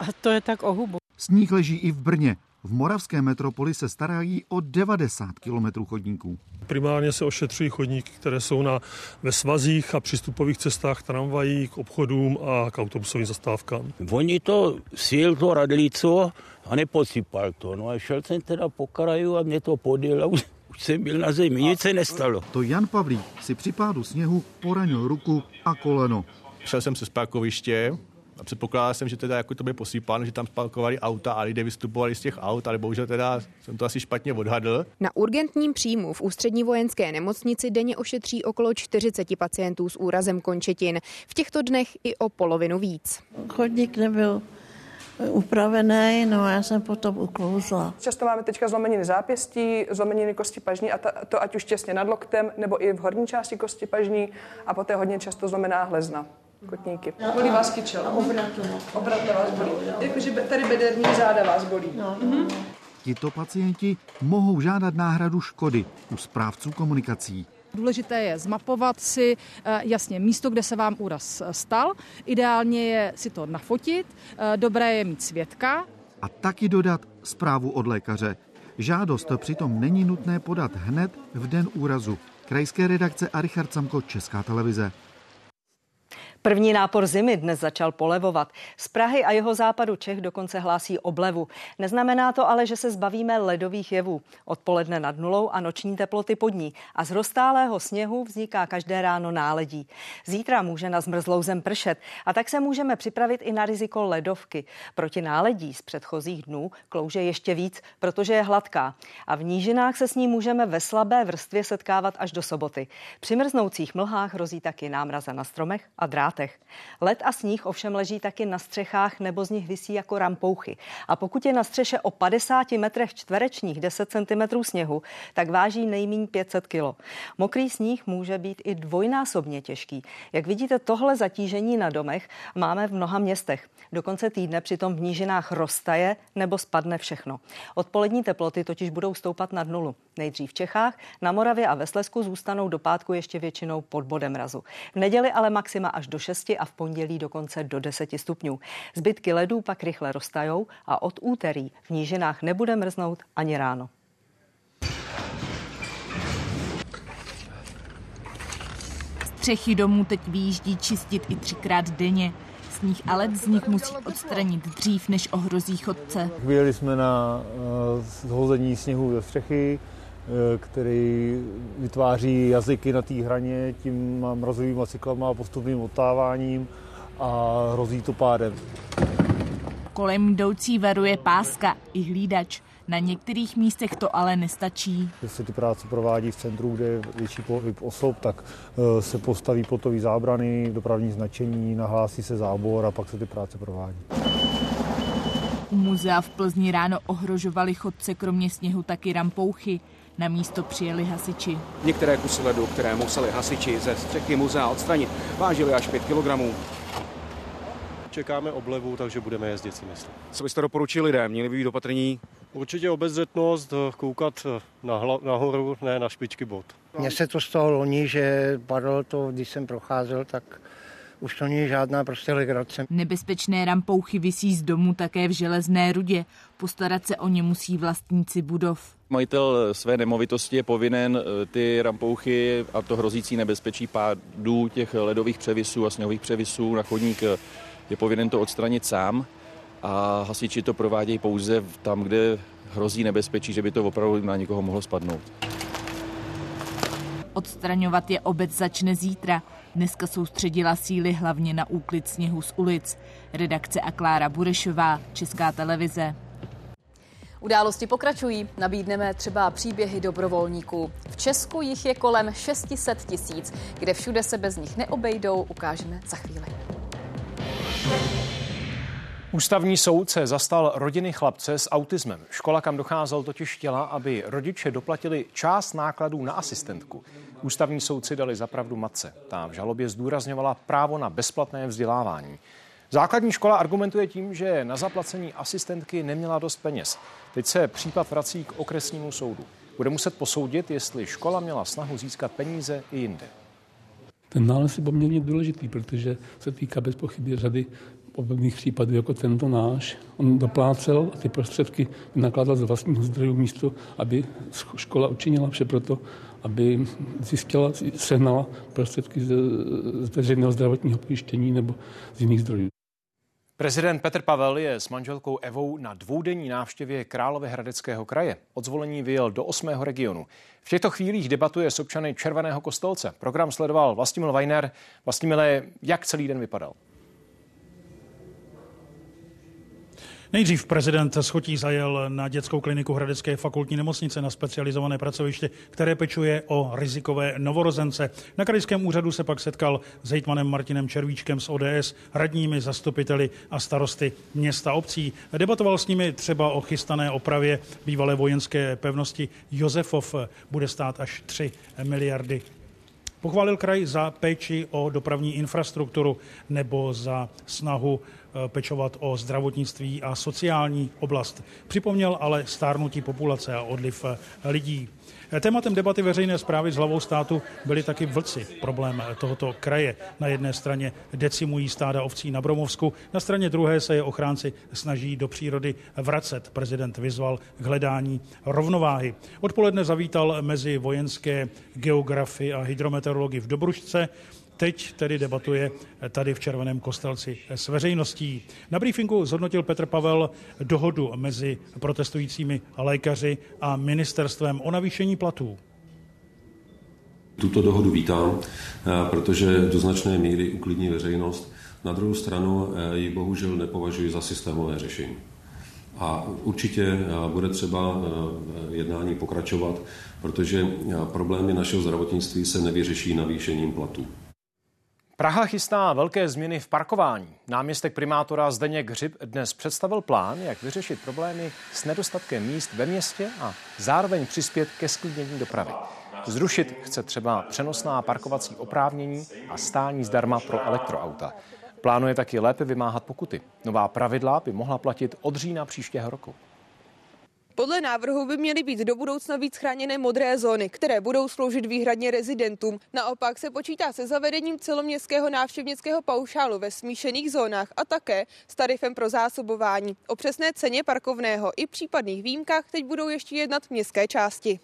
A to je tak o hubu. Sníh leží i v Brně. V moravské metropoli se starají o devadesát kilometrů chodníků. Primárně se ošetřují chodníky, které jsou na, ve svazích a přístupových cestách tramvají k obchodům a k autobusovým zastávkám. Oni to sjel to radlico a neposypal to. No a šel jsem teda po kraju a mě to podjel a už... Už jsem byl na zemi, nic se nestalo. To Jan Pavlík si při pádu sněhu poranil ruku a koleno. Šel jsem se z parkoviště a předpokládal jsem, že teda jako to by posýpáno, že tam parkovali auta a lidé vystupovali z těch aut, ale bohužel teda jsem to asi špatně odhadl. Na urgentním příjmu v Ústřední vojenské nemocnici denně ošetří okolo čtyřicet pacientů s úrazem končetin. V těchto dnech i o polovinu víc. Chodník nebyl upravené, no a já jsem potom uklouzla. Často máme teďka zlomeniny zápěstí, zlomeniny kosti pažní a to ať už těsně nad loktem, nebo i v horní části kosti pažní a poté hodně často zlomená hlezna, kotníky. No, bolí vás kyčel? Obratno. Obratno vás bolí. Jakože tady bederní záda vás bolí. No. Mhm. Tito pacienti mohou žádat náhradu škody u správců komunikací. Důležité je zmapovat si jasně místo, kde se vám úraz stal. Ideálně je si to nafotit, dobré je mít svědka. A taky dodat zprávu od lékaře. Žádost přitom není nutné podat hned v den úrazu. Krajské redakce a Richard Samko, Česká televize. První nápor zimy dnes začal polevovat. Z Prahy a jeho západu Čech dokonce hlásí oblevu. Neznamená to ale, že se zbavíme ledových jevů. Odpoledne nad nulou a noční teploty pod ní. A z roztálého sněhu vzniká každé ráno náledí. Zítra může na zmrzlou zem pršet. A tak se můžeme připravit i na riziko ledovky. Proti náledí z předchozích dnů klouže ještě víc, protože je hladká. A v nížinách se s ní můžeme ve slabé vrstvě setkávat až do soboty. Při mrznoucích mlhách hrozí taky námraza na stromech a drátech. Led a sníh ovšem leží taky na střechách nebo z nich visí jako rampouchy. A pokud je na střeše o padesáti metrech čtverečních deset centimetrů sněhu, tak váží nejméně pět set kilo. Mokrý sníh může být i dvojnásobně těžký. Jak vidíte, tohle zatížení na domech máme v mnoha městech. Do konce týdne přitom v nížinách roztaje nebo spadne všechno. Odpolední teploty totiž budou stoupat nad nulu. Nejdřív v Čechách, na Moravě a ve Slezsku zůstanou do pátku ještě většinou pod bodem mrazu. V neděli ale maxima až do šesti a v pondělí dokonce do deseti stupňů. Zbytky ledů pak rychle roztajou a od úterý v nížinách nebude mrznout ani ráno. Střechy domů teď vyjíždí čistit i třikrát denně. Sníh a led z nich musí odstranit dřív, než ohrozí chodce. Vyjeli jsme na zhození sněhu ze střechy, který vytváří jazyky na té hraně tím mrazovými cyklama a postupným odtáváním a hrozí to pádem. Kolem jdoucí varuje páska i hlídač. Na některých místech to ale nestačí. Když se ty práce provádí v centru, kde je větší pohyb osob, tak se postaví potové zábrany, dopravní značení, nahlásí se zábor a pak se ty práce provádí. U muzea v Plzni ráno ohrožovali chodce kromě sněhu taky rampouchy. Na místo přijeli hasiči. Některé kusy ledu, které museli hasiči ze střechy muzea odstranit, vážily až pět kilogramů. Čekáme oblevu, takže budeme jezdit, si myslím. Co byste doporučili lidem? Měli by být opatrní? Určitě obezřetnost, koukat nahoru, ne na špičky bot. Mně se to stalo loni, že padlo to, když jsem procházel, tak už to není žádná prostě legrace. Nebezpečné rampouchy visí z domu také v Železné Rudě. Postarat se o ně musí vlastníci budov. Majitel své nemovitosti je povinen ty rampouchy a to hrozící nebezpečí pádů těch ledových převisů a sněhových převisů na chodník je povinen to odstranit sám a hasiči to provádějí pouze tam, kde hrozí nebezpečí, že by to opravdu na někoho mohlo spadnout. Odstraňovat je obec začne zítra. Dneska soustředila síly hlavně na úklid sněhu z ulic. Redakce a Klára Burešová, Česká televize. Události pokračují, nabídneme třeba příběhy dobrovolníků. V Česku jich je kolem šest set tisíc, kde všude se bez nich neobejdou, ukážeme za chvíli. Ústavní soud se zastal rodiny chlapce s autismem. Škola, kam docházel, totiž chtěla, aby rodiče doplatili část nákladů na asistentku. Ústavní soudci dali za pravdu matce. Ta v žalobě zdůrazňovala právo na bezplatné vzdělávání. Základní škola argumentuje tím, že na zaplacení asistentky neměla dost peněz. Teď se případ vrací k okresnímu soudu. Bude muset posoudit, jestli škola měla snahu získat peníze i jinde. Ten nález je poměrně důležitý, protože se týká bez pochyby řady obdobných případů jako tento náš. On doplácel a ty prostředky nakládal z vlastního zdrojů místo, aby škola učinila vše proto, aby zjistila, sehnala prostředky z veřejného zdravotního pojištění nebo z jiných zdrojů. Prezident Petr Pavel je s manželkou Evou na dvoudenní návštěvě Královéhradeckého kraje. Od zvolení vyjel do osmého regionu. V těchto chvílích debatuje s občany Červeného Kostolce. Program sledoval Vlastimil Vajner. Vlastimile, jak celý den vypadal? Nejdřív prezident s chotí zajel na dětskou kliniku Hradecké fakultní nemocnice na specializované pracoviště, které pečuje o rizikové novorozence. Na krajském úřadu se pak setkal s hejtmanem Martinem Červíčkem z O D S, radními, zastupiteli a starosty města obcí. Debatoval s nimi třeba o chystané opravě bývalé vojenské pevnosti Josefov. Bude stát až tři miliardy. Pochválil kraj za péči o dopravní infrastrukturu nebo za snahu pečovat o zdravotnictví a sociální oblast. Připomněl ale stárnutí populace a odliv lidí. Tématem debaty veřejné správy s hlavou státu byly taky vlci, problém tohoto kraje. Na jedné straně decimují stáda ovcí na Bromovsku, na straně druhé se je ochránci snaží do přírody vracet. Prezident vyzval k hledání rovnováhy. Odpoledne zavítal mezi vojenské geografy a hydrometeorology v Dobrušce. Teď tedy debatuje tady v Červeném Kostelci s veřejností. Na briefingu zhodnotil Petr Pavel dohodu mezi protestujícími lékaři a ministerstvem o navýšení platů. Tuto dohodu vítám, protože do značné míry uklidní veřejnost. Na druhou stranu ji bohužel nepovažuji za systémové řešení. A určitě bude třeba jednání pokračovat, protože problémy našeho zdravotnictví se nevyřeší navýšením platů. Praha chystá velké změny v parkování. Náměstek primátora Zdeněk Hřib dnes představil plán, jak vyřešit problémy s nedostatkem míst ve městě a zároveň přispět ke zklidnění dopravy. Zrušit chce třeba přenosná parkovací oprávnění a stání zdarma pro elektroauta. Plánuje taky lépe vymáhat pokuty. Nová pravidla by mohla platit od října příštího roku. Podle návrhu by měly být do budoucna víc chráněné modré zóny, které budou sloužit výhradně rezidentům. Naopak se počítá se zavedením celoměstského návštěvnického paušálu ve smíšených zónách a také s tarifem pro zásobování. O přesné ceně parkovného i případných výjimkách teď budou ještě jednat městské části.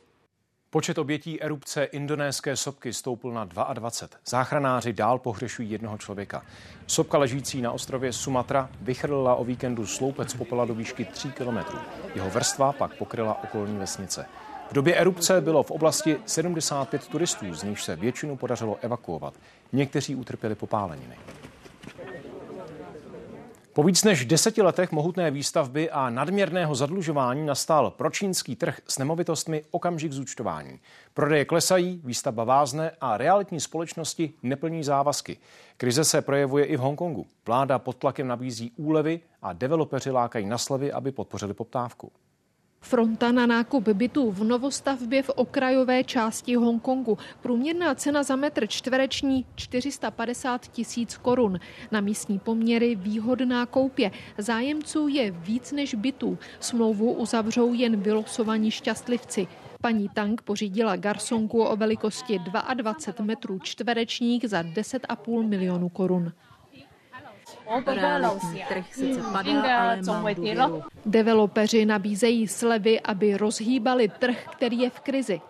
Počet obětí erupce indonéské sopky stoupl na dvacet dva. Záchranáři dál pohřešují jednoho člověka. Sopka ležící na ostrově Sumatra vychrlila o víkendu sloupec popela do výšky tří kilometrů. Jeho vrstva pak pokryla okolní vesnice. V době erupce bylo v oblasti sedmdesát pět turistů, z nichž se většinu podařilo evakuovat. Někteří utrpěli popáleniny. Po víc než deseti letech mohutné výstavby a nadměrného zadlužování nastal pro čínský trh s nemovitostmi okamžik zúčtování. Prodeje klesají, výstavba vázne a realitní společnosti neplní závazky. Krize se projevuje i v Hongkongu. Vláda pod tlakem nabízí úlevy a developeři lákají na slevy, aby podpořili poptávku. Fronta na nákup bytů v novostavbě v okrajové části Hongkongu. Průměrná cena za metr čtvereční čtyři sta padesát tisíc korun. Na místní poměry výhodná koupě. Zájemců je víc než bytů. Smlouvu uzavřou jen vylosovaní šťastlivci. Paní Tang pořídila garsonku o velikosti dvacet dva metrů čtverečních za deset a půl milionu korun. Realitní trh sice padá, ale mám důvěru. Developeři nabízejí slevy, aby rozhýbali trh, který je v krizi.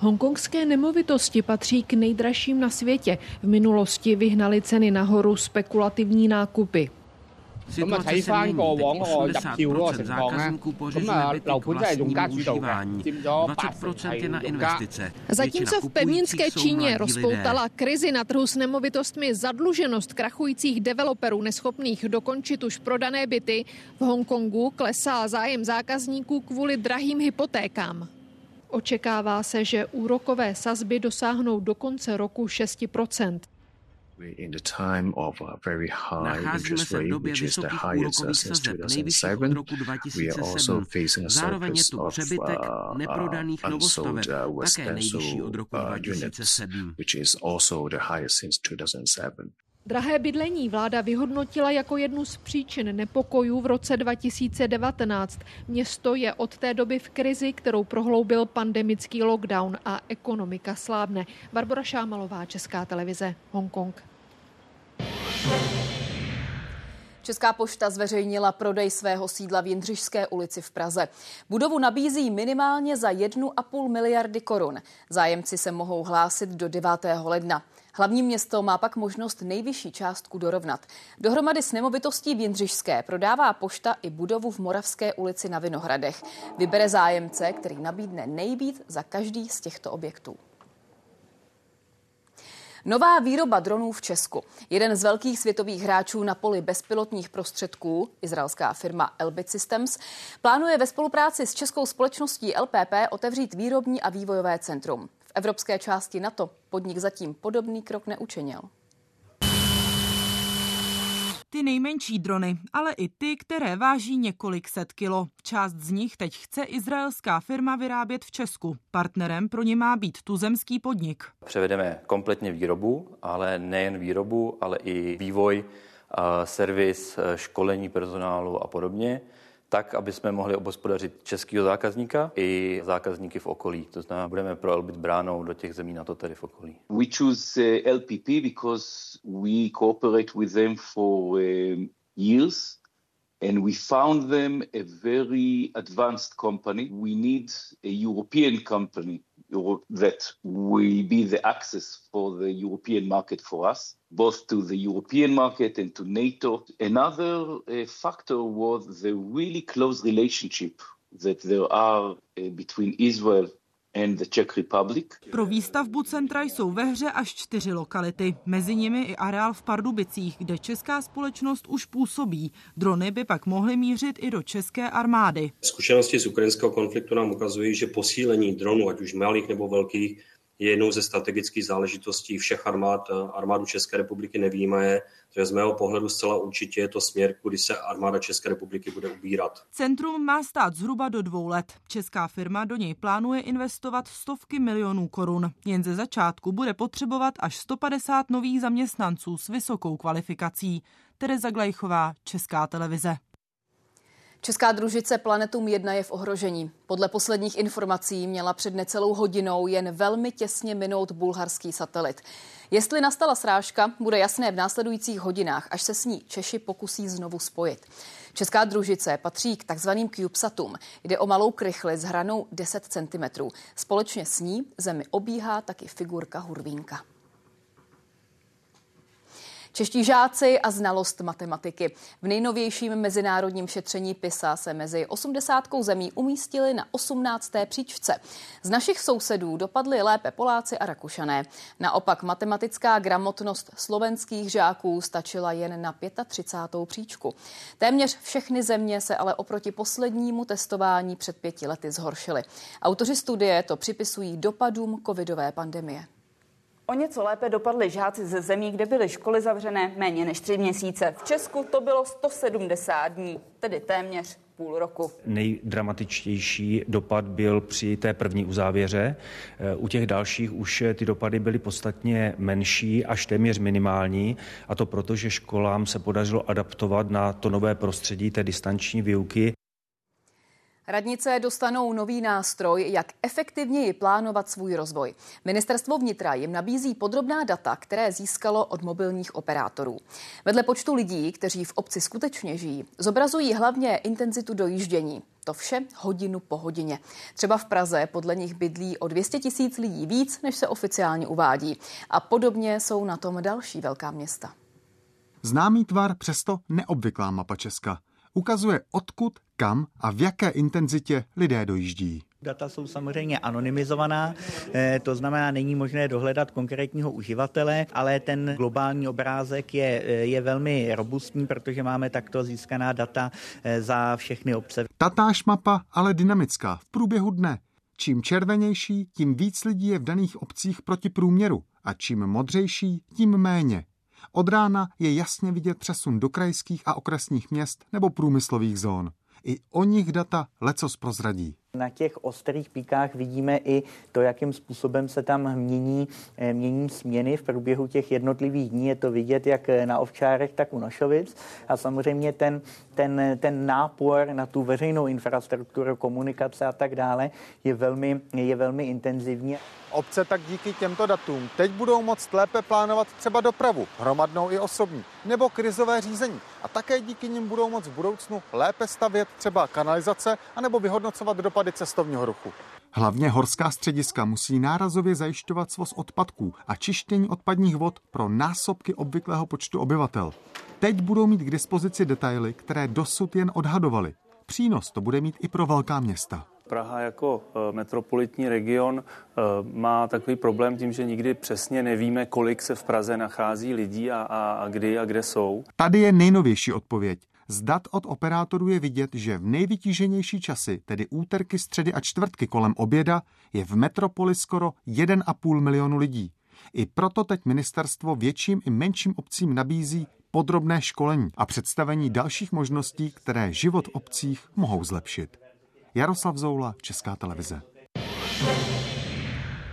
Hongkongské nemovitosti patří k nejdražším na světě. V minulosti vyhnaly ceny nahoru spekulativní nákupy. Situace se mění, teď osmdesát procent zákazníků pořizuje byty k vlastnímu užívání, dvacet procent je na investice. Zatímco v pevninské Číně rozpoutala krizi na trhu s nemovitostmi zadluženost krachujících developerů neschopných dokončit už prodané byty, v Hongkongu klesá zájem zákazníků kvůli drahým hypotékám. Očekává se, že úrokové sazby dosáhnou do konce roku šest procent. Nacházíme se v době vysokých úrokových sazeb, nejvyšších od roku dva tisíce sedm. Zároveň je tu přebytek neprodaných novostaveb, také nejvyšší od roku dva tisíce sedm. Drahé bydlení vláda vyhodnotila jako jednu z příčin nepokojů v roce dva tisíce devatenáct. Město je od té doby v krizi, kterou prohloubil pandemický lockdown a ekonomika slábne. Barbora Šámalová, Česká televize, Hongkong. Česká pošta zveřejnila prodej svého sídla v Jindřišské ulici v Praze. Budovu nabízí minimálně za jedna celá pět miliardy korun. Zájemci se mohou hlásit do devátého ledna. Hlavní město má pak možnost nejvyšší částku dorovnat. Dohromady s nemovitostí v Jindřišské prodává pošta i budovu v Moravské ulici na Vinohradech. Vybere zájemce, který nabídne nejvíc za každý z těchto objektů. Nová výroba dronů v Česku. Jeden z velkých světových hráčů na poli bezpilotních prostředků, izraelská firma Elbit Systems, plánuje ve spolupráci s českou společností L P P otevřít výrobní a vývojové centrum. V evropské části NATO podnik zatím podobný krok neučinil. Ty nejmenší drony, ale i ty, které váží několik set kilo. Část z nich teď chce izraelská firma vyrábět v Česku. Partnerem pro ně má být tuzemský podnik. Převedeme kompletně výrobu, ale nejen výrobu, ale i vývoj, servis, školení personálu a podobně, tak, aby jsme mohli obhospodařit českého zákazníka i zákazníky v okolí. To znamená, budeme pro Elbit bránou do těch zemí NATO, tedy v okolí. We choose L P P because we cooperate with them for years and we found them a very advanced company. We need a European company that will be the access for the European market for us, both to the European market and to NATO. Another factor was the really close relationship that there are between Israel and the Czech Republic. Pro výstavbu centra jsou ve hře až čtyři lokality, mezi nimi i areál v Pardubicích, kde česká společnost už působí. Drony by pak mohly mířit i do české armády. Zkušenosti z ukrajinského konfliktu nám ukazují, že posílení dronů, ať už malých nebo velkých, je jednou ze strategických záležitostí všech armád. Armádu České republiky nevyjímaje, takže z mého pohledu zcela určitě je to směr, kudy se armáda České republiky bude ubírat. Centrum má stát zhruba do dvou let. Česká firma do něj plánuje investovat stovky milionů korun. Jen ze začátku bude potřebovat až sto padesát nových zaměstnanců s vysokou kvalifikací. Tereza Glejchová, Česká televize. Česká družice Planetum jedna je v ohrožení. Podle posledních informací měla před necelou hodinou jen velmi těsně minout bulharský satelit. Jestli nastala srážka, bude jasné v následujících hodinách, až se s ní Češi pokusí znovu spojit. Česká družice patří k takzvaným CubeSatům. Jde o malou krychli s hranou deset centimetrů. Společně s ní zemi obíhá taky figurka hurvínka. Čeští žáci a znalost matematiky. V nejnovějším mezinárodním šetření PISA se mezi osmdesátkou zemí umístili na osmnácté příčce. Z našich sousedů dopadli lépe Poláci a Rakušané. Naopak matematická gramotnost slovenských žáků stačila jen na třicátou pátou příčku. Téměř všechny země se ale oproti poslednímu testování před pěti lety zhoršily. Autoři studie to připisují dopadům covidové pandemie. O něco lépe dopadli žáci ze zemí, kde byly školy zavřené méně než tři měsíce. V Česku to bylo sto sedmdesát dní, tedy téměř půl roku. Nejdramatičtější dopad byl při té první uzávěře. U těch dalších už ty dopady byly podstatně menší, až téměř minimální. A to proto, že školám se podařilo adaptovat na to nové prostředí té distanční výuky. Radnice dostanou nový nástroj, jak efektivněji plánovat svůj rozvoj. Ministerstvo vnitra jim nabízí podrobná data, které získalo od mobilních operátorů. Vedle počtu lidí, kteří v obci skutečně žijí, zobrazují hlavně intenzitu dojíždění. To vše hodinu po hodině. Třeba v Praze podle nich bydlí o dvě stě tisíc lidí víc, než se oficiálně uvádí. A podobně jsou na tom další velká města. Známý tvar, přesto neobvyklá mapa Česka. Ukazuje, odkud, kam a v jaké intenzitě lidé dojíždí. Data jsou samozřejmě anonymizovaná, to znamená, není možné dohledat konkrétního uživatele, ale ten globální obrázek je, je velmi robustní, protože máme takto získaná data za všechny obce. Tatáž mapa, ale dynamická, v průběhu dne. Čím červenější, tím víc lidí je v daných obcích proti průměru a čím modřejší, tím méně. Od rána je jasně vidět přesun do krajských a okresních měst nebo průmyslových zón. I o nich data lecos prozradí. Na těch ostrých píkách vidíme i to, jakým způsobem se tam mění, mění směny v průběhu těch jednotlivých dní. Je to vidět jak na Ovčárech, tak u Nošovic. A samozřejmě ten, ten, ten nápor na tu veřejnou infrastrukturu, komunikace a tak dále je velmi, je velmi intenzivní. Obce tak díky těmto datům teď budou moct lépe plánovat třeba dopravu, hromadnou i osobní, nebo krizové řízení. A také díky nim budou moct v budoucnu lépe stavět třeba kanalizace anebo vyhodnocovat dopady cestovního ruchu. Hlavně horská střediska musí nárazově zajišťovat svoz odpadků a čištění odpadních vod pro násobky obvyklého počtu obyvatel. Teď budou mít k dispozici detaily, které dosud jen odhadovali. Přínos to bude mít i pro velká města. Praha jako metropolitní region má takový problém tím, že nikdy přesně nevíme, kolik se v Praze nachází lidí a, a, a kdy a kde jsou. Tady je nejnovější odpověď. Z dat od operátorů je vidět, že v nejvytíženější časy, tedy úterky, středy a čtvrtky kolem oběda, je v metropoli skoro jeden a půl milionu lidí. I proto teď ministerstvo větším i menším obcím nabízí podrobné školení a představení dalších možností, které život v obcích mohou zlepšit. Jaroslav Zoula, Česká televize.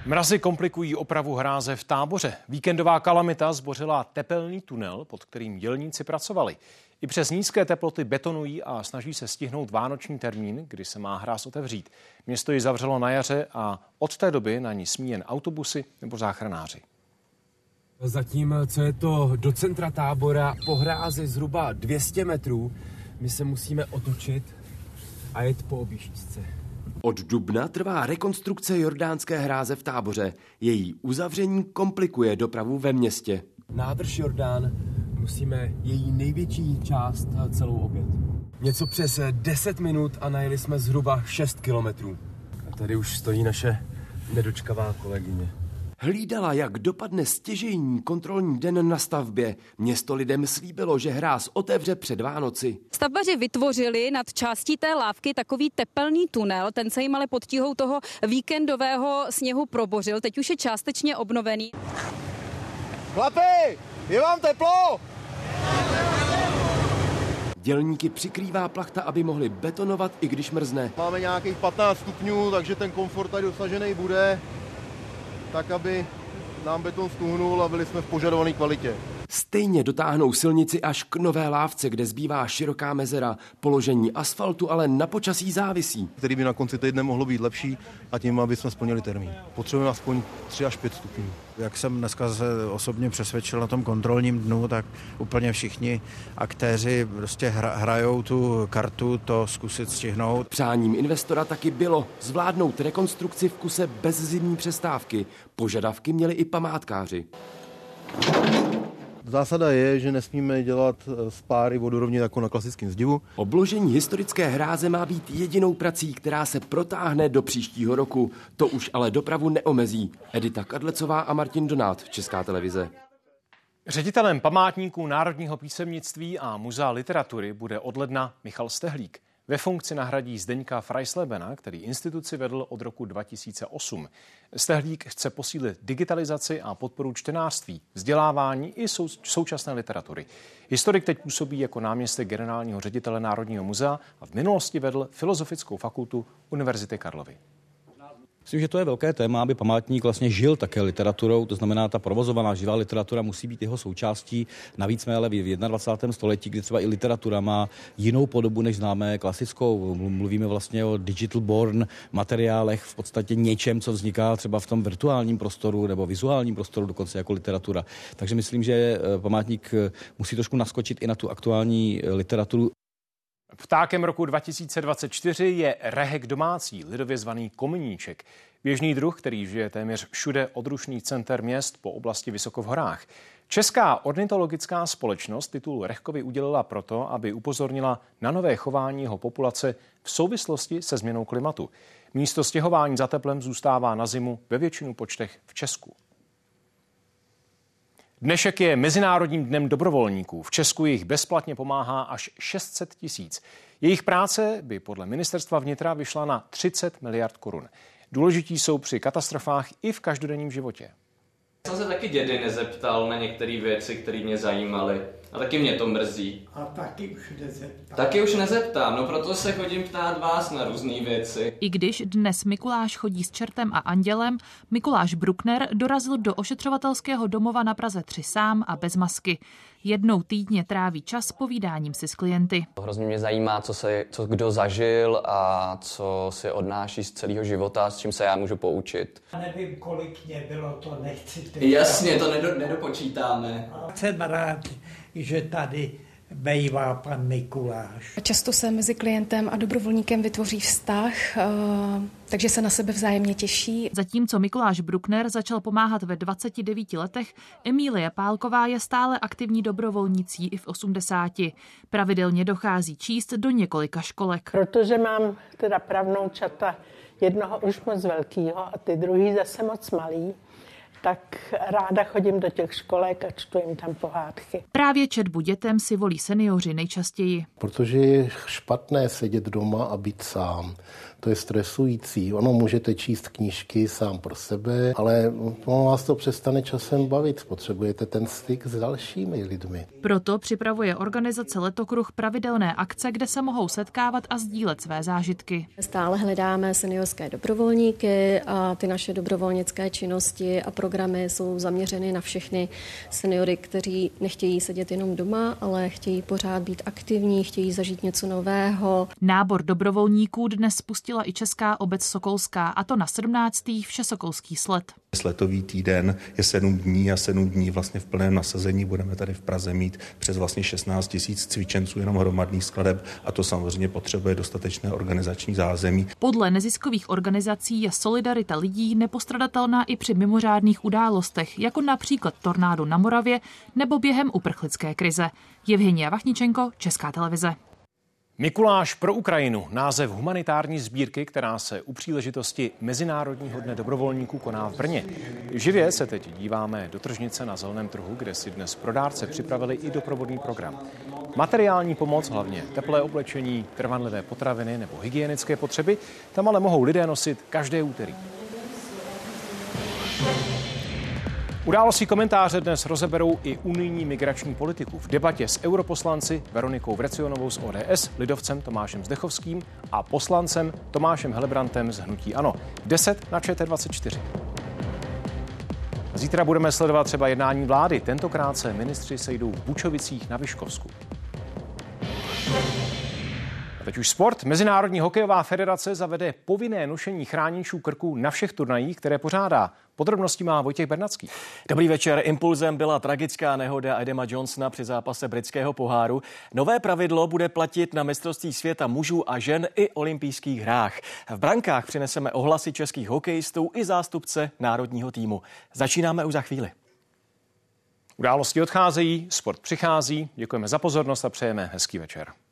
Mrazy komplikují opravu hráze v Táboře. Víkendová kalamita zbořila tepelný tunel, pod kterým dělníci pracovali. I přes nízké teploty betonují a snaží se stihnout vánoční termín, kdy se má hráz otevřít. Město ji zavřelo na jaře a od té doby na ní smí jen autobusy nebo záchranáři. Zatím, co je to do centra Tábora, po hrázi zhruba dvě stě metrů, my se musíme otočit a jet po objížďce. Od dubna trvá rekonstrukce jordánské hráze v Táboře. Její uzavření komplikuje dopravu ve městě. Nádrž Jordán, musíme její největší část celou obět. Něco přes deset minut a najeli jsme zhruba šest kilometrů. A tady už stojí naše nedočkavá kolegyně. Hlídala, jak dopadne stěžejní kontrolní den na stavbě. Město lidem slíbilo, že hráz otevře před Vánoci. Stavbaři vytvořili nad částí té lávky takový tepelný tunel. Ten se jim ale pod tíhou toho víkendového sněhu probořil. Teď už je částečně obnovený. Chlapi, je vám teplo? Dělníky přikrývá plachta, aby mohli betonovat, i když mrzne. Máme nějakých patnáct stupňů, takže ten komfort tady dosažený bude, tak aby nám beton stuhnul a byli jsme v požadované kvalitě. Stejně dotáhnou silnici až k nové lávce, kde zbývá široká mezera. Položení asfaltu ale na počasí závisí. Který by na konci týdne mohlo být lepší a tím, aby jsme splnili termín. Potřebujeme aspoň tři až pět stupňů. Jak jsem dneska se osobně přesvědčil na tom kontrolním dnu, tak úplně všichni aktéři prostě hrajou tu kartu, to zkusit stihnout. Přáním investora taky bylo zvládnout rekonstrukci v kuse bez zimní přestávky. Požadavky měli i památkáři. Zásada je, že nesmíme dělat spáry vodorovně jako na klasickém zdivu. Obložení historické hráze má být jedinou prací, která se protáhne do příštího roku. To už ale dopravu neomezí. Edita Kadlecová a Martin Donát, Česká televize. Ředitelem památníku národního písemnictví a muzea literatury bude od ledna Michal Stehlík. Ve funkci nahradí Zdeňka Freislebena, který instituci vedl od roku dva tisíce osm. Stehlík chce posílit digitalizaci a podporu čtenářství, vzdělávání i sou, současné literatury. Historik teď působí jako náměstek generálního ředitele Národního muzea a v minulosti vedl Filozofickou fakultu Univerzity Karlovy. Myslím, že to je velké téma, aby památník vlastně žil také literaturou, to znamená, ta provozovaná živá literatura musí být jeho součástí. Navíc jsme ale v jednadvacátém století, kdy třeba i literatura má jinou podobu, než známe klasickou. Mluvíme vlastně o digital born materiálech, v podstatě něčem, co vzniká třeba v tom virtuálním prostoru nebo vizuálním prostoru, dokonce jako literatura. Takže myslím, že památník musí trošku naskočit i na tu aktuální literaturu. Ptákem roku dva tisíce dvacet čtyři je rehek domácí, lidově zvaný kominíček. Běžný druh, který žije téměř všude od rušných center měst po oblasti vysoko v horách. Česká ornitologická společnost titul rehkovi udělila proto, aby upozornila na nové chování jeho populace v souvislosti se změnou klimatu. Místo stěhování za teplem zůstává na zimu ve většinu počtech v Česku. Dnešek je Mezinárodním dnem dobrovolníků. V Česku jich bezplatně pomáhá až šest set tisíc. Jejich práce by podle ministerstva vnitra vyšla na třicet miliard korun. Důležití jsou při katastrofách i v každodenním životě. Jsem se taky dědy nezeptal na některé věci, které mě zajímaly. A taky mě to mrzí. A taky už nezeptám. Taky už nezeptám, no proto se chodím ptát vás na různé věci. I když dnes Mikuláš chodí s čertem a andělem, Mikuláš Bruckner dorazil do ošetřovatelského domova na Praze tři sám a bez masky. Jednou týdně tráví čas povídáním si s klienty. Hrozně mě zajímá, co se, co kdo zažil a co si odnáší z celého života, s čím se já můžu poučit. Já nevím, kolik mě bylo, to nechci teď. Jasně, to nedo, nedopočítáme. Jsem rád, že tady bejvá pan Mikuláš. Často se mezi klientem a dobrovolníkem vytvoří vztah, takže se na sebe vzájemně těší. Zatímco Mikuláš Bruckner začal pomáhat ve dvaceti devíti letech, Emílie Pálková je stále aktivní dobrovolnicí i v osmdesáti. Pravidelně dochází číst do několika školek. Protože mám teda pravnoučata, jednoho už moc velkýho a ty druhý zase moc malý, tak ráda chodím do těch školek a čtu jim tam pohádky. Právě četbu dětem si volí seniori nejčastěji. Protože je špatné sedět doma a být sám. To je stresující. Ono můžete číst knížky sám pro sebe, ale ono vás to přestane časem bavit. Potřebujete ten styk s dalšími lidmi. Proto připravuje organizace Letokruh pravidelné akce, kde se mohou setkávat a sdílet své zážitky. Stále hledáme seniorské dobrovolníky a ty naše dobrovolnické činnosti a programy jsou zaměřeny na všechny seniory, kteří nechtějí sedět jenom doma, ale chtějí pořád být aktivní, chtějí zažít něco nového. Nábor dobrovolníků dnes spustil i Česká obec sokolská, a to na sedmnáctý všesokolský sled. Sletový týden je sedm dní a sedm dní vlastně v plném nasazení budeme tady v Praze mít přes vlastně šestnáct tisíc cvičenců jenom hromadných skladeb a to samozřejmě potřebuje dostatečné organizační zázemí. Podle neziskových organizací je solidarita lidí nepostradatelná i při mimořádných událostech, jako například tornádu na Moravě nebo během uprchlické krize. Jevgenia Vachničenko, Česká televize. Mikuláš pro Ukrajinu, název humanitární sbírky, která se u příležitosti Mezinárodního dne dobrovolníků koná v Brně. Živě se teď díváme do tržnice na Zeleném trhu, kde si dnes prodárce připravili i doprovodný program. Materiální pomoc, hlavně teplé oblečení, trvanlivé potraviny nebo hygienické potřeby, tam ale mohou lidé nosit každé úterý. Události komentáře dnes rozeberou i unijní migrační politiku v debatě s europoslanci Veronikou Vrecionovou z O D S, lidovcem Tomášem Zdechovským a poslancem Tomášem Helebrantem z Hnutí ANO. deset na ČT dvacet čtyři. Zítra budeme sledovat třeba jednání vlády. Tentokrát se ministři sejdou v Bučovicích na Vyškovsku. Teď už sport. Mezinárodní hokejová federace zavede povinné nošení chráničů krku na všech turnajích, které pořádá. Podrobnosti má Vojtěch Bernacký. Dobrý večer. Impulzem byla tragická nehoda Adama Johnsona při zápase britského poháru. Nové pravidlo bude platit na mistrovství světa mužů a žen i olympijských hrách. V brankách přineseme ohlasy českých hokejistů i zástupce národního týmu. Začínáme už za chvíli. Události odcházejí, sport přichází. Děkujeme za pozornost a přejeme hezký večer.